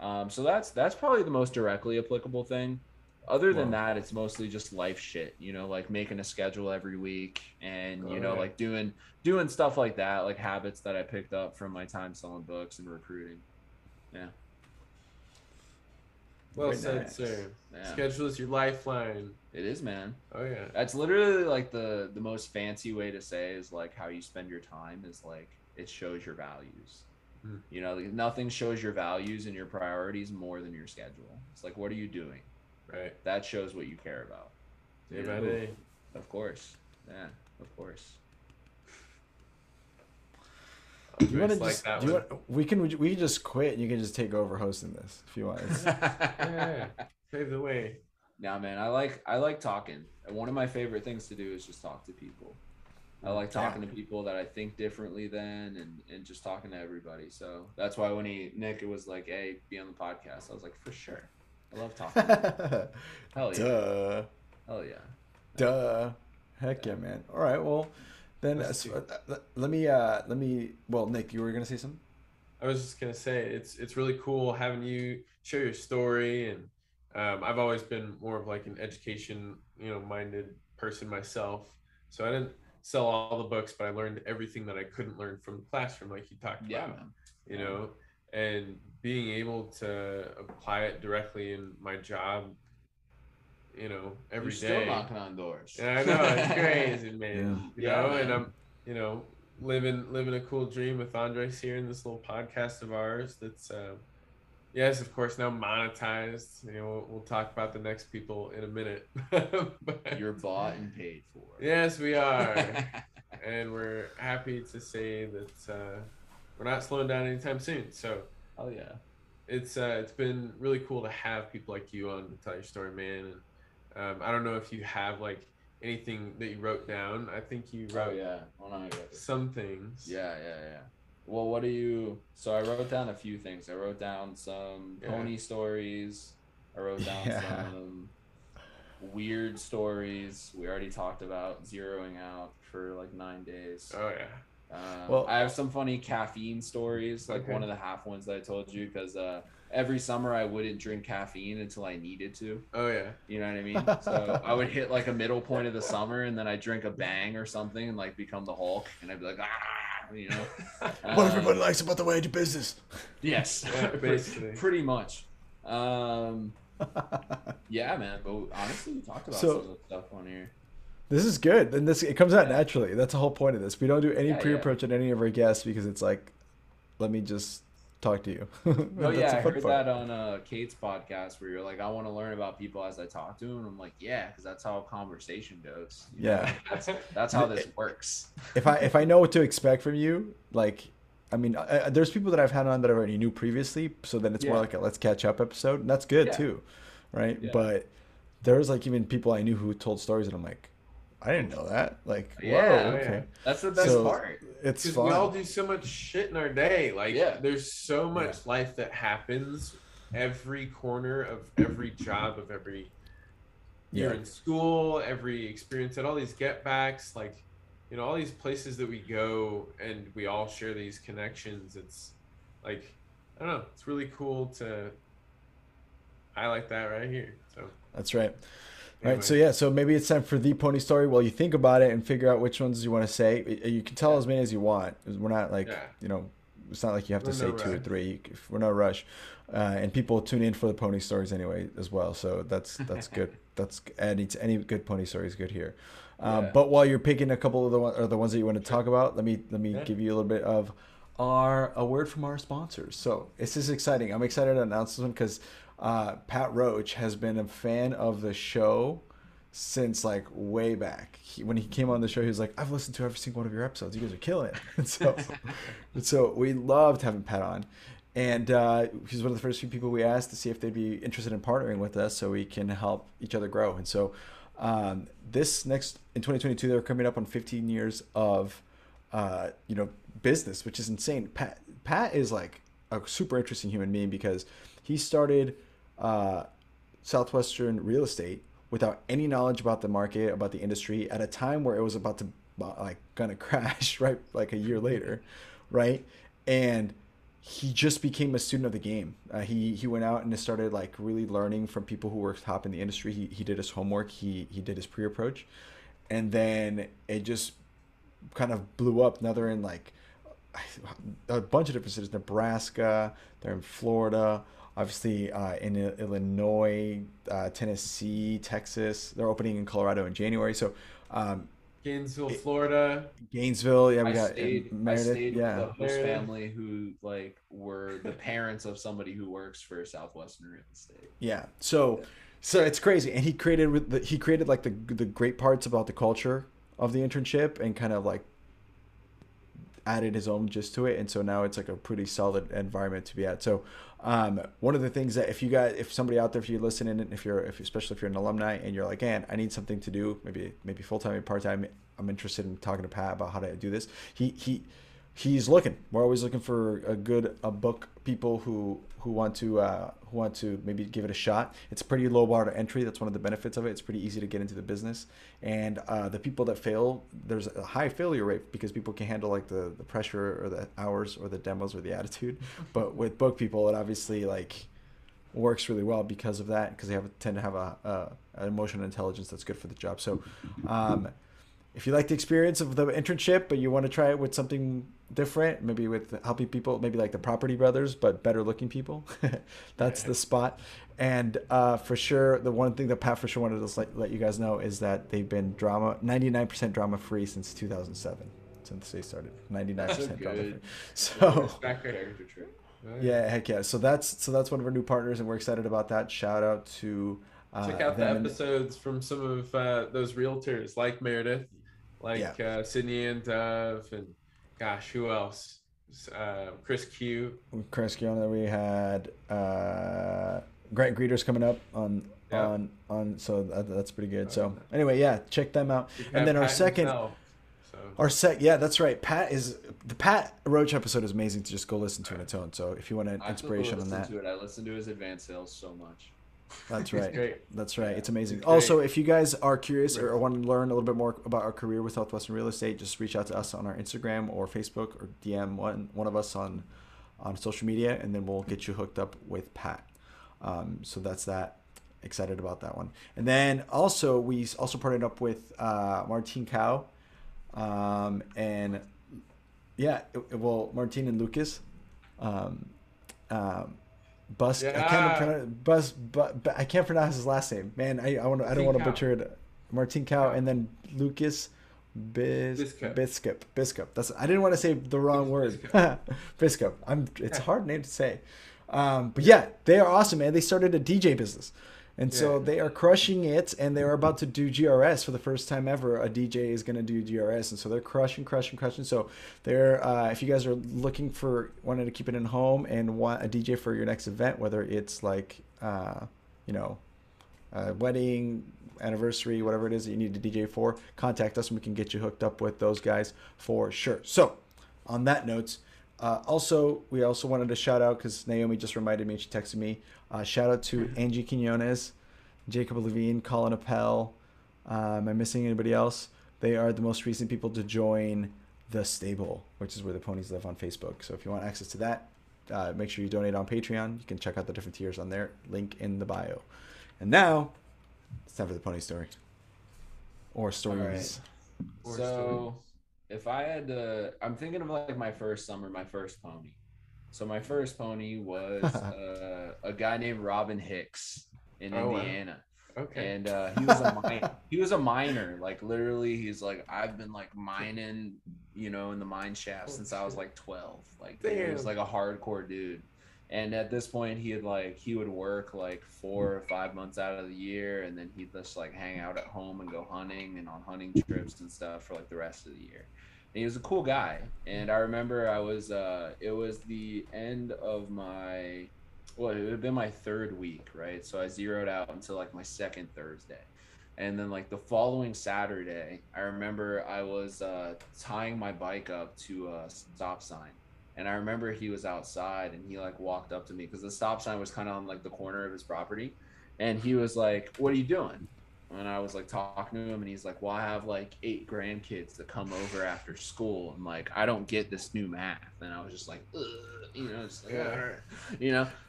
Mm-hmm. So that's probably the most directly applicable thing. Other than that, it's mostly just life shit, you know, like making a schedule every week and, you know, like doing stuff like that, like habits that I picked up from my time selling books and recruiting. Yeah. Well said, sir. Yeah. Schedule is your lifeline. It is, man. Oh yeah. That's literally like the most fancy way to say is like how you spend your time is like it shows your values. Mm. You know, like nothing shows your values and your priorities more than your schedule. It's like, what are you doing? Right. That shows what you care about. Day by day. Of course. Yeah. Of course. You want to just? Like we can just quit, and you can just take over hosting this if you want. Yeah, save the way. Nah, man, I like talking. And one of my favorite things to do is just talk to people. I like talking to people that I think differently than, and just talking to everybody. So that's why when Nick was like, "Hey, be on the podcast," I was like, "For sure." I love talking. To Hell yeah. Duh. Hell yeah. Duh. Heck yeah, man. All right, well. Then let me, Nick, you were going to say something? I was just going to say, it's really cool having you share your story. And I've always been more of like an education, you know, minded person myself. So I didn't sell all the books, but I learned everything that I couldn't learn from the classroom, like you talked about, you know, and being able to apply it directly in my job, you know, every day. You're still knocking on doors. Yeah, I know, it's crazy, man. Yeah. You know, man. And I'm, you know, living a cool dream with Andres here in this little podcast of ours that's, yes, of course, now monetized. You know, we'll talk about the next people in a minute. But, you're bought and paid for. Yes, we are. And we're happy to say that we're not slowing down anytime soon. So, oh yeah. It's been really cool to have people like you on to tell your story, man. And, I don't know if you have like anything that you wrote down. I think you wrote some things. Yeah. Well, I wrote down a few things. I wrote down some pony stories. I wrote down some weird stories. We already talked about zeroing out for like 9 days. Oh yeah. Well, I have some funny caffeine stories, like one of the half ones that I told you, because every summer I wouldn't drink caffeine until I needed to. Oh yeah. You know what I mean? So I would hit like a middle point of the summer and then I'd drink a bang or something and like become the Hulk, and I'd be like, ah, you know. What everybody likes about the way I do business. Yes, yeah, basically. Pretty much. Yeah, man. But honestly, we talked about some of the stuff on here. This is good, and this it comes out naturally. That's the whole point of this. We don't do any pre-approach on any of our guests because it's like, let me just talk to you. Oh yeah, I heard that on Kate's podcast where you're like, I want to learn about people as I talk to them. And I'm like, yeah, because that's how conversation goes. You know? Yeah, that's how this works. If I know what to expect from you, like. I mean, there's people that I've had on that I already knew previously, so then it's more like a let's catch up episode, and that's good too, right? Yeah. But there's like even people I knew who told stories, and I'm like, I didn't know that. Like, whoa, okay. That's the best part. It's fun. We all do so much shit in our day. Like, there's so much life that happens every corner of every job of every you're in school, every experience at all these get backs, like. You know, all these places that we go and we all share these connections. It's like, I don't know, it's really cool to highlight that right here. So that's right. All right. So yeah, so maybe it's time for the pony story. Well, you think about it and figure out which ones you want to say. You can tell as many as you want. We're not like, you know, it's not like you have to say two or three. We're not rushed. And people tune in for the pony stories anyway as well. So that's good. That's any good pony story is good here. But while you're picking a couple of the ones that you want to talk about, let me give you a little bit of a word from our sponsors. So this is exciting. I'm excited to announce this one because Pat Roach has been a fan of the show since like way back. When he came on the show, he was like, I've listened to every single one of your episodes. You guys are killing it. And so, we loved having Pat on. And he's one of the first few people we asked to see if they'd be interested in partnering with us so we can help each other grow. And so this next in 2022 they're coming up on 15 years of you know, business, which is insane. Pat is like a super interesting human being because he started Southwestern Real Estate without any knowledge about the market, about the industry, at a time where it was about to like gonna crash, right? Like a year later, right? And he just became a student of the game. He went out and started like really learning from people who were top in the industry. He did his homework. He did his pre-approach, and then it just kind of blew up. Now they're in like a bunch of different cities: Nebraska, they're in Florida, obviously in Illinois, Tennessee, Texas. They're opening in Colorado in January. So. Gainesville, Florida. Gainesville, yeah, we got Meredith. I stayed with the host family who like were the parents of somebody who works for Southwestern Real Estate. Yeah, so it's crazy, and he created like the great parts about the culture of the internship and kind of like added his own gist to it, and so now it's like a pretty solid environment to be at. So one of the things that if somebody out there, if you're listening, and especially if you're an alumni and you're like, man, I need something to do, maybe full-time, maybe part-time, I'm interested in talking to Pat about how to do this. He's looking. We're always looking for a book people who want to maybe give it a shot. It's a pretty low bar to entry. That's one of the benefits of it. It's pretty easy to get into the business. And the people that fail, there's a high failure rate because people can handle like the pressure or the hours or the demos or the attitude. But with book people, it obviously like works really well because of that, because they tend to have an emotional intelligence that's good for the job. So if you like the experience of the internship, but you want to try it with something different, maybe with helping people, maybe like the Property Brothers, but better looking people, that's the spot. And for sure, the one thing that Pat for sure wanted to let you guys know is that they've been 99% drama free since 2007, since they started. 99% drama free. So yeah, heck yeah. So that's one of our new partners, and we're excited about that. Shout out to check out the episodes from some of those realtors like Meredith, like Sydney and Dove, and gosh, who else? Chris Q. Chris Q. And we had Grant Greeter's coming up on. So that's pretty good. So anyway, yeah, check them out. And then that's right. The Pat Roach episode is amazing to just go listen to on its own. So if you want an inspiration on that, I listen to his advanced sales so much. That's right. That's right. It's amazing. It's also, if you guys are curious or want to learn a little bit more about our career with Southwestern Real Estate, just reach out to us on our Instagram or Facebook, or DM one of us on social media, and then we'll get you hooked up with Pat. So that's that. Excited about that one. And then also, we partnered up with Martine Cow and Yeah, well, Martin and Lucas, Busk. Yeah. I can't pronounce his last name. Man, I don't want to butcher it. Martin Cow, and then Lucas Biscop. That's I didn't want to say the wrong word. Biscop. It's a hard name to say. But yeah, they are awesome, man. They started a DJ business. And so they are crushing it, and they are about to do GRS for the first time ever. A DJ is going to do GRS, and so they're crushing. So they're if you guys are looking for wanting to keep it in home and want a DJ for your next event, whether it's like a wedding, anniversary, whatever it is that you need a DJ for, contact us and we can get you hooked up with those guys for sure. So on that note. We also wanted to shout out, because Naomi just reminded me, she texted me, shout out to Angie Quinones, Jacob Levine, Colin Appel. Am I missing anybody else? They are the most recent people to join The Stable, which is where the ponies live on Facebook. So if you want access to that, make sure you donate on Patreon. You can check out the different tiers on there. Link in the bio. And now, it's time for the pony story. Or stories. Right. If I had to, I'm thinking of like my first summer, my first pony. So my first pony was a guy named Robin Hicks in Indiana. Wow. Okay. And he was a miner. Like literally, he's like, I've been like mining, in the mine shaft since I was like 12. Like he was like a hardcore dude. And at this point, he would work like 4 or 5 months out of the year, and then he'd just like hang out at home and go hunting and on hunting trips and stuff for like the rest of the year. And he was a cool guy. And I remember it was the end of it would have been my third week, right? So I zeroed out until like my second Thursday. And then like the following Saturday, I remember I was tying my bike up to a stop sign. And I remember he was outside and he like walked up to me because the stop sign was kind of on like the corner of his property. And he was like, what are you doing? And I was like talking to him and he's like, well, I have like 8 grandkids that come over after school. And like, I don't get this new math. And I was just like, ugh, just like, all right.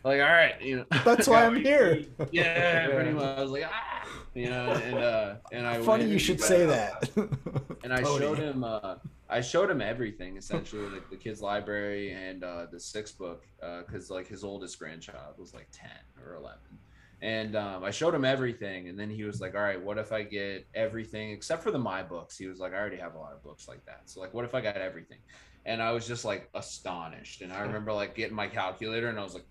All right. That's why I'm here. Yeah, pretty much. I was like, ah, and I funny you should say that. And I showed him, everything essentially, like the kids' library and the 6th book, because like his oldest grandchild was like 10 or 11, and I showed him everything, and then he was like, "All right, what if I get everything except for the my books?" He was like, "I already have a lot of books like that, so like, what if I got everything?" And I was just like astonished, and I remember like getting my calculator, and I was like,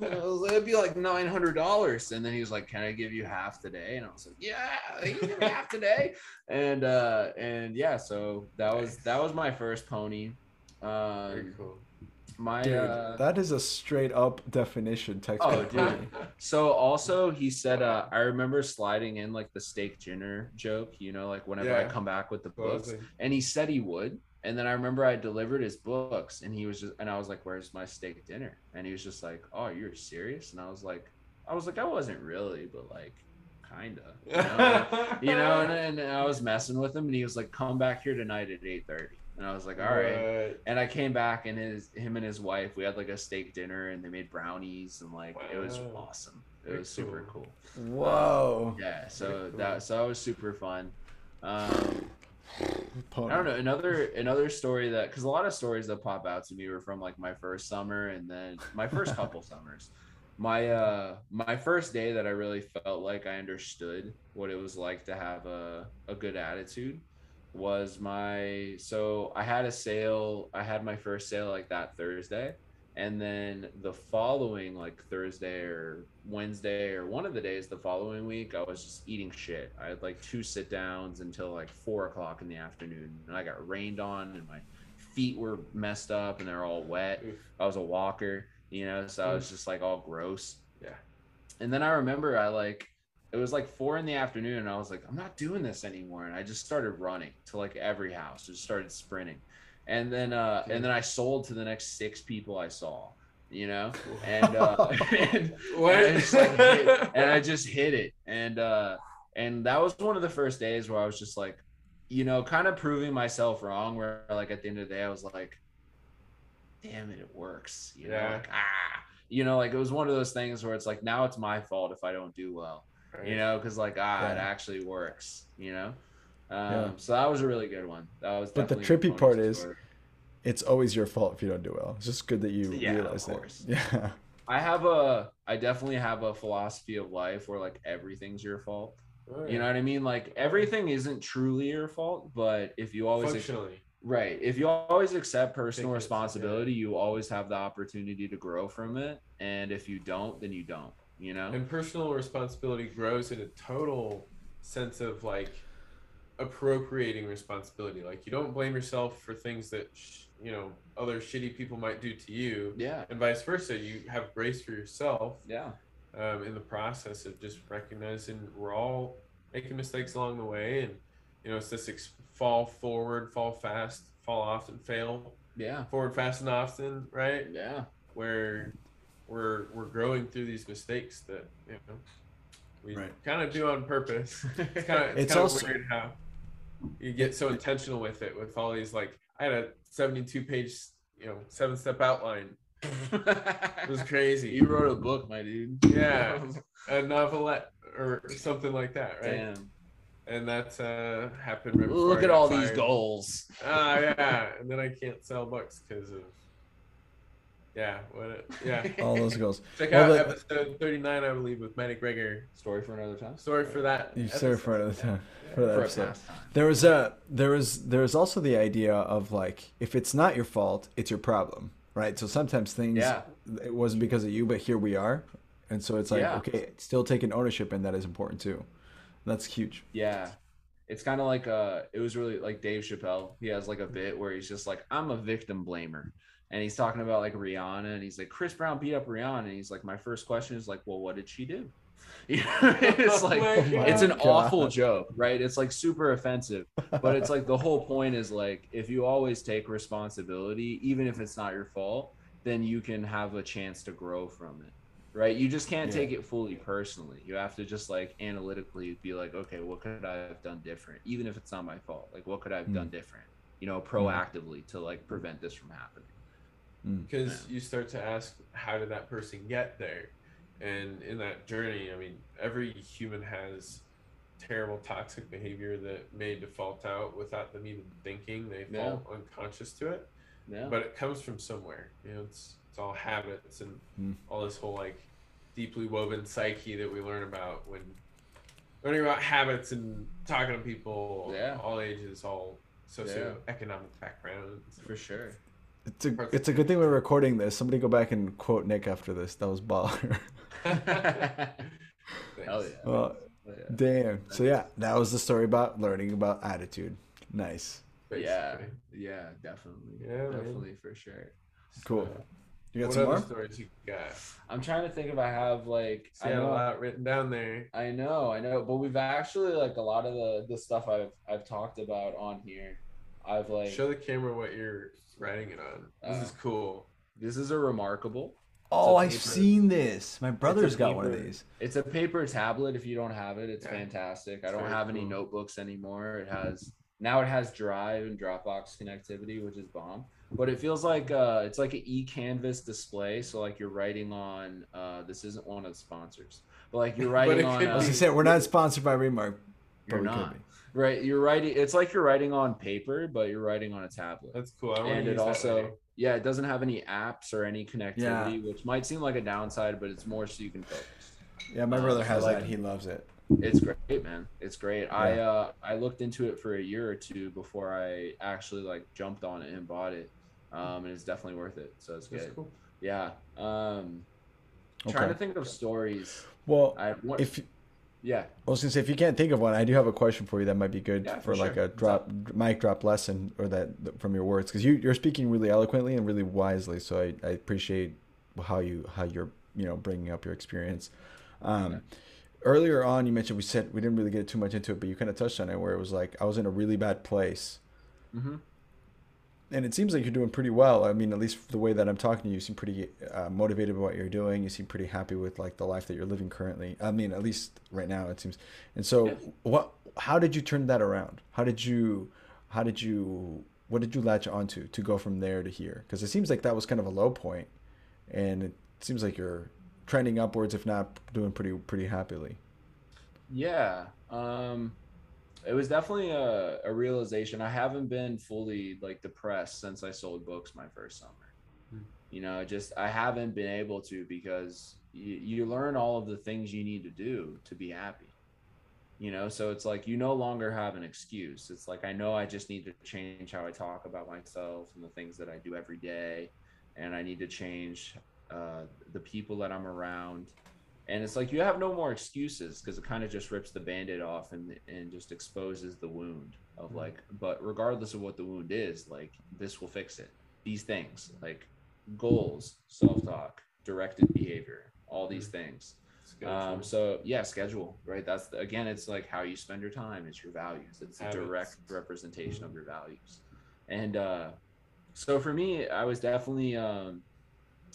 it'd be like $900. And then he was like, can I give you half today? And I was like, yeah, you give me half today. And so that was my first pony. Very cool. That is a straight up definition textbook. Oh, dude. So also he said, I remember sliding in like the steak dinner joke, like whenever I come back with the books. And he said he would. And then I remember I delivered his books and I was like, where's my steak dinner? And he was just like, oh, you're serious? And I was like, I wasn't really, but like, kind of, and I was messing with him and he was like, come back here tonight at 8:30. And I was like, all right. And I came back and him and his wife, we had like a steak dinner and they made brownies and like, it was awesome. It was super cool. Whoa. So that was super fun. I don't know, another story that, because a lot of stories that pop out to me were from like my first summer and then my first couple summers. My first day that I really felt like I understood what it was like to have a good attitude was I had my first sale like that Thursday, and then the following like Thursday or Wednesday or one of the days the following week, I was just eating shit. I had like 2 sit downs until like 4 o'clock in the afternoon, and I got rained on and my feet were messed up and they're all wet. I was a walker, so I was just like all gross. Yeah. And then I remember it was like 4 in the afternoon and I was like, I'm not doing this anymore. And I just started running to like every house, just started sprinting. And then I sold to the next 6 people I saw, and I just hit it. And that was one of the first days where I was just like, kind of proving myself wrong, where like at the end of the day, I was like, damn it, it works. It was one of those things where it's like, now it's my fault if I don't do well, because it actually works. So that was a really good one. That was definitely. But the trippy part is, it's always your fault if you don't do well. It's just good that you realize that. Yeah. I definitely have a philosophy of life where like everything's your fault. Oh, yeah. You know what I mean? Like everything isn't truly your fault, but if you always accept personal responsibility, you always have the opportunity to grow from it. And if you don't, then you don't, you know? And personal responsibility grows in a total sense of like appropriating responsibility. Like you don't blame yourself for things that, you know, other shitty people might do to you. Yeah. And vice versa, you have grace for yourself. Yeah. In the process of just recognizing we're all making mistakes along the way, and you know, it's this fall forward, fall fast, fall often, fail. Yeah. Forward fast and often, right? Yeah. Where we're growing through these mistakes that, you know, we kind of do on purpose. It's kind of also weird how you get so intentional with it, with all these, like, I had a 72-page, you know, 7-step outline. It was crazy. You wrote a book, my dude. Yeah, a novelette or something like that, right? Damn. And that's happened right before. Look at all these goals. Yeah. And then I can't sell books because of all those goals. Check out episode 39, I believe, with Matt McGregor. Story for another time. Story for another time. There was also the idea of like, if it's not your fault, it's your problem. Right. So sometimes things, it wasn't because of you, but here we are. And so it's like, okay, still taking ownership. And that is important too. That's huge. Yeah. It's kind of like, it was really like Dave Chappelle. He has like a bit where he's just like, I'm a victim blamer. And he's talking about like Rihanna, and he's like, Chris Brown beat up Rihanna. And he's like, my first question is like, well, what did she do? You know, it's like, it's an awful joke, right? It's like super offensive, but it's like the whole point is like, if you always take responsibility, even if it's not your fault, then you can have a chance to grow from it, right? You just can't take it fully personally. You have to just like analytically be like, okay, what could I have done different? Even if it's not my fault, like what could I have done different, you know, proactively to like prevent this from happening? Because you start to ask, how did that person get there? And in that journey, I mean, every human has terrible toxic behavior that may default out without them even thinking. They fall unconscious to it, but it comes from somewhere. You know, it's all habits and all this whole like deeply woven psyche that we learn about when learning about habits and talking to people all ages, all socioeconomic backgrounds. For sure. It's a good thing we're recording this. Somebody go back and quote Nick after this. That was baller. Damn. So that was the story about learning about attitude. Nice. Yeah, definitely. Yeah, definitely, man. For sure. Cool. You got some more stories you got? I'm trying to think if I have like a lot written down there. I know, but we've actually like a lot of the stuff I've talked about on here. I've like show the camera what you're writing it on. This is cool. This is a Remarkable. Oh, I've seen this. My brother's got one of these. It's a paper tablet. If you don't have it, it's fantastic. I don't have any notebooks anymore. It has Drive and Dropbox connectivity, which is bomb. But it feels like it's like an e-canvas display. So like you're writing on. This isn't one of the sponsors, but like you're writing on. I was gonna say, we're not sponsored by Remark. You're not. Right, you're writing. It's like you're writing on paper, but you're writing on a tablet. That's cool. And it also, it doesn't have any apps or any connectivity, which might seem like a downside, but it's more so you can focus. Yeah, my brother has that. He loves it. It's great, man. It's great. Yeah. I looked into it for a year or two before I actually like jumped on it and bought it, and it's definitely worth it. So it's good. That's cool. Yeah. Trying to think of stories. Well, I was gonna say, if you can't think of one, I do have a question for you that might be good a mic drop lesson or that from your words, because you're speaking really eloquently and really wisely. So I appreciate how you're bringing up your experience. Earlier on, you mentioned we didn't really get too much into it, but you kind of touched on it where it was like I was in a really bad place, and it seems like you're doing pretty well. I mean, at least the way that I'm talking to you, you seem pretty motivated by what you're doing. You seem pretty happy with like the life that you're living currently. I mean, at least right now it seems. And so how did you turn that around? What did you latch onto to go from there to here? Because it seems like that was kind of a low point, and it seems like you're trending upwards, if not doing pretty happily. Yeah. It was definitely a realization. I haven't been fully like depressed since I sold books my first summer. You know, just I haven't been able to, because you learn all of the things you need to do to be happy. You know, so it's like you no longer have an excuse. It's like, I know I just need to change how I talk about myself and the things that I do every day. And I need to change the people that I'm around. And it's like you have no more excuses, because it kind of just rips the Band-Aid off and just exposes the wound of like, but regardless of what the wound is, like this will fix it. These things like goals, self-talk, directed behavior, all these things. So yeah, schedule, right? That's the, again, it's like how you spend your time. It's your values. It's a direct representation of your values. And so for me, I was definitely, I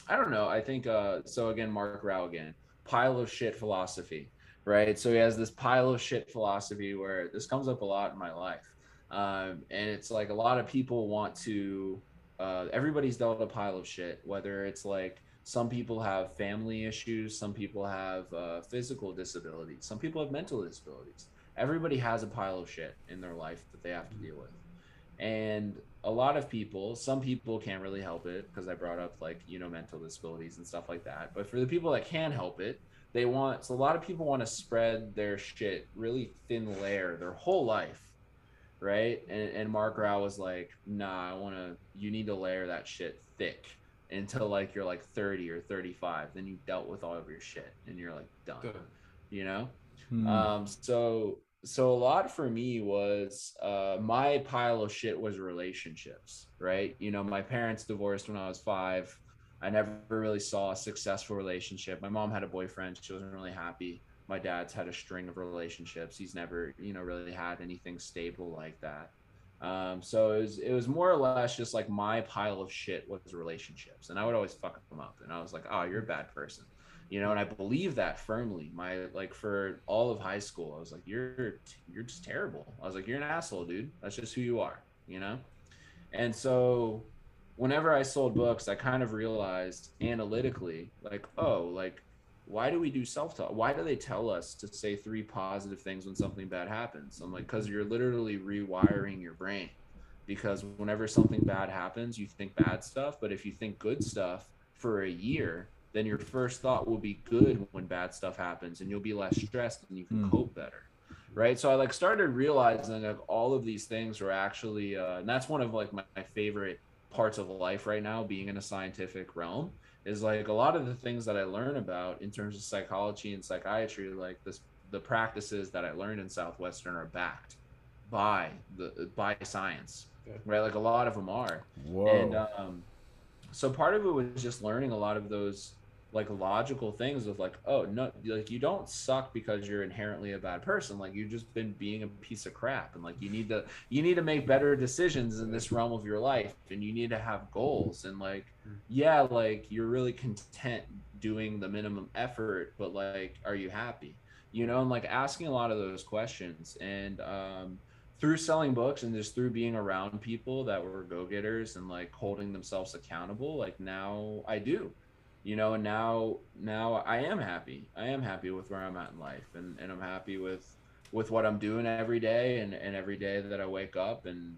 don't know. I think, so again, Mark Rao again, pile of shit philosophy, right? So he has this pile of shit philosophy where this comes up a lot in my life. And it's like a lot of people want to, everybody's dealt a pile of shit, whether it's like, some people have family issues. Some people have physical disabilities. Some people have mental disabilities. Everybody has a pile of shit in their life that they have to deal with. And a lot of people, some people can't really help it, because I brought up like, you know, mental disabilities and stuff like that. But for the people that can help it, they want, so a lot of people want to spread their shit really thin layer their whole life. Right. And Mark Rao was like, nah, you need to layer that shit thick until like you're like 30 or 35, then you dealt with all of your shit and you're like done. You know? So a lot for me was, my pile of shit was relationships, right? You know, my parents divorced when I was 5. I never really saw a successful relationship. My mom had a boyfriend. She wasn't really happy. My dad's had a string of relationships. He's never, you know, really had anything stable like that. So it was more or less just like my pile of shit was relationships, and I would always fuck them up. And I was like, oh, you're a bad person. You know? And I believe that firmly. For all of high school, I was like, you're just terrible. I was like, you're an asshole, dude. That's just who you are, you know? And so whenever I sold books, I kind of realized analytically, like, oh, like, why do we do self-talk? Why do they tell us to say 3 positive things when something bad happens? I'm like, because you're literally rewiring your brain, because whenever something bad happens, you think bad stuff. But if you think good stuff for a year, then your first thought will be good when bad stuff happens, and you'll be less stressed and you can cope better. Right. So I like started realizing that all of these things were actually, and that's one of like my favorite parts of life right now, being in a scientific realm, is like a lot of the things that I learn about in terms of psychology and psychiatry, like this, the practices that I learned in Southwestern are backed by science, right? Like a lot of them are. Whoa. And so part of it was just learning a lot of those like logical things of like, oh no, like you don't suck because you're inherently a bad person. Like you've just been being a piece of crap, and like you need to make better decisions in this realm of your life, and you need to have goals, and like, yeah, like you're really content doing the minimum effort, but like, are you happy? You know? And like asking a lot of those questions, and through selling books and just through being around people that were go-getters and like holding themselves accountable, like now I do. You know, and now I am happy. I am happy with where I'm at in life, and I'm happy with what I'm doing every day, and every day that I wake up, and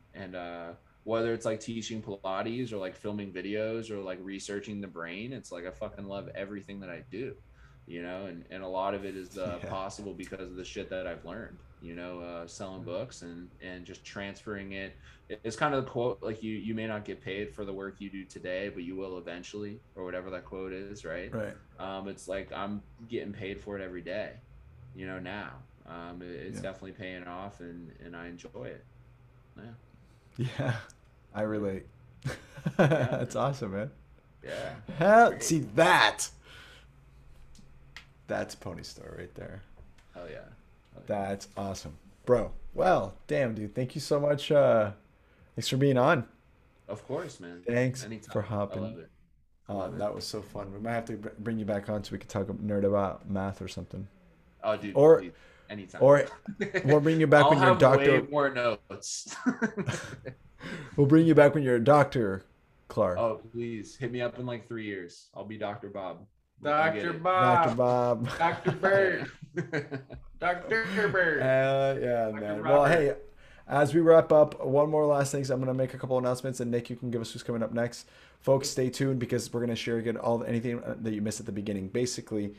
whether it's like teaching Pilates or like filming videos or like researching the brain, it's like I fucking love everything that I do, you know, and a lot of it is possible because of the shit that I've learned, you know, selling books and just transferring it. It's kind of the quote, like you may not get paid for the work you do today, but you will eventually, or whatever that quote is, right? It's like I'm getting paid for it every day, you know, now. It's definitely paying off, and I enjoy it. Yeah, I relate. That's awesome, man. Yeah. Hell, see that? That's Pony Store right there. Hell yeah. That's awesome, bro. Well, damn, dude. Thank you so much. Thanks for being on. Of course, man. Thanks for hopping. I love it. That was so fun. We might have to bring you back on so we can talk nerd about math or something. Oh, dude. Or dude, anytime. Or we'll bring you back when you're a doctor. Way more notes. We'll bring you back when you're a doctor, Clark. Oh, please hit me up in like 3 years. I'll be Dr. Bob. Dr. Bob. Dr. Bob. Dr. Bird. Dr. Bird. Yeah, Dr. man. Robert. Well, hey, as we wrap up, one more last thing. So I'm going to make a couple announcements, and Nick, you can give us who's coming up next. Folks, stay tuned because we're going to share again all anything that you missed at the beginning. Basically,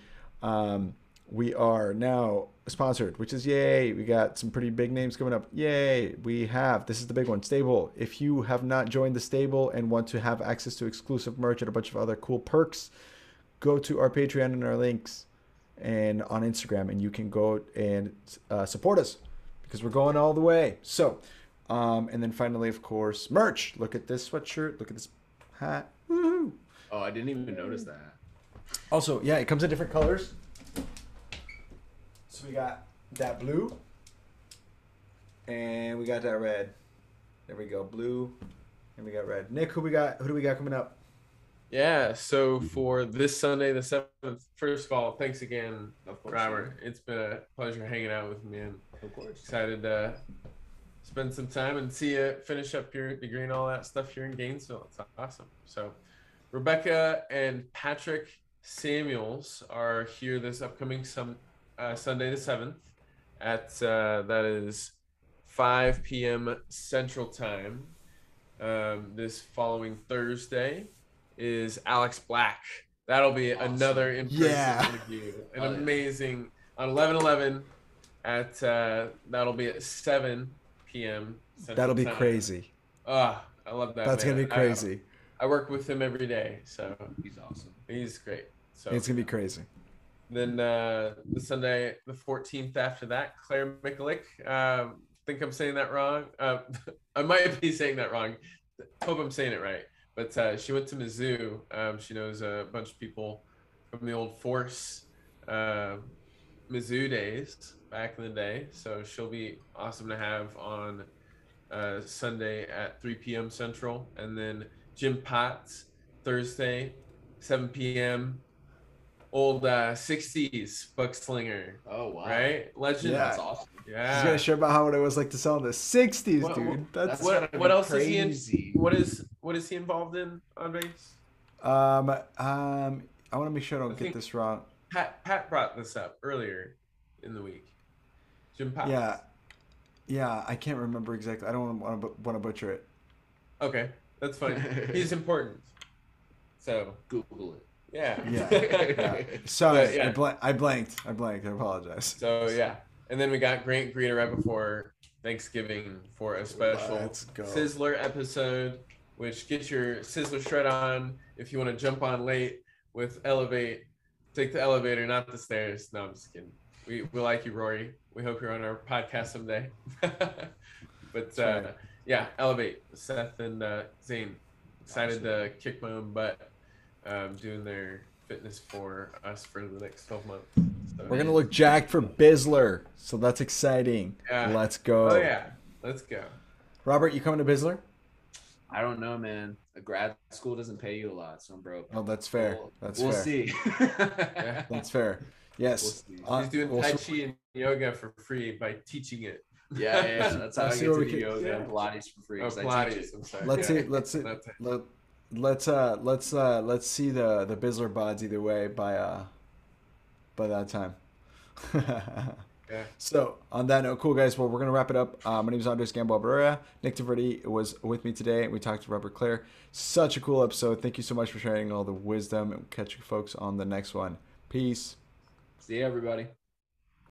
we are now sponsored, which is yay. We got some pretty big names coming up. Yay. We have, this is the big one, Stable. If you have not joined the Stable and want to have access to exclusive merch and a bunch of other cool perks, go to our Patreon and our links and on Instagram, and you can go and support us because we're going all the way. So, and then finally, of course, merch. Look at this sweatshirt. Look at this hat. Woo-hoo. Oh, I didn't even notice that. Also, yeah, it comes in different colors. So we got that blue and we got that red. There we go, blue and we got red. Nick, who do we got coming up? Yeah, so for this Sunday, the 7th, first of all, thanks again, Robert. It's been a pleasure hanging out with me, and of course, excited to spend some time and see you finish up your degree and all that stuff here in Gainesville. It's awesome. So Rebecca and Patrick Samuels are here this upcoming Sunday the 7th at that is 5 p.m. Central Time. This following Thursday is Alex Black. That'll be awesome. Another in-person interview. An amazing on 11/11 at that'll be at 7 p.m. Central that'll be time. Crazy. I love that. That's gonna be crazy. I work with him every day, so he's awesome. He's great. So it's gonna be crazy. Then the Sunday the 14th after that, Claire Mikulik. Think I'm saying that wrong. I might be saying that wrong. Hope I'm saying it right. But she went to Mizzou. She knows a bunch of people from the old Force Mizzou days back in the day. So she'll be awesome to have on Sunday at 3 p.m. Central. And then Jim Potts, Thursday, 7 p.m. Old 60s buckslinger. Oh, wow. Right? Legend. Yeah. That's awesome. Yeah. He's going to share about how it was like to sell in the 60s, dude. That's what else crazy. Is he in? What is he involved in, Andres? I want to make sure I don't get this wrong. Pat brought this up earlier in the week. Jim Potts. Yeah, I can't remember exactly. I don't want to butcher it. Okay, that's fine. He's important. So Google it. Yeah. Sorry, yeah. I blanked. I apologize. So yeah, and then we got Grant Greeter right before Thanksgiving for a special Sizzler episode, which gets your Sizzler shred on if you want to jump on late with Elevate. Take the elevator, not the stairs. No, I'm just kidding. We like you, Rory. We hope you're on our podcast someday. But right. Yeah, Elevate. Seth and Zane. Excited to kick my own butt. Doing their fitness for us for the next 12 months. So, we're going to look jacked for Bizzler. So that's exciting. Yeah. Let's go. Oh, yeah. Let's go. Robert, you coming to Bizzler? I don't know, man. A grad school doesn't pay you a lot, so I'm broke. Oh, that's fair. We'll see. Yeah. That's fair. Yes. We'll see. He's doing Tai Chi and yoga for free by teaching it. Yeah. That's how I get to do yoga and Pilates for free. Oh, Pilates. I'm sorry. Let's see the Bizzler bods either way by that time. Yeah. So on that note, cool guys. Well, we're gonna wrap it up. My name is Andreas Gamboa Barrera. Nick Traverde was with me today, and we talked to Robert Clare. Such a cool episode. Thank you so much for sharing all the wisdom. And we'll catch you folks on the next one. Peace. See you, everybody.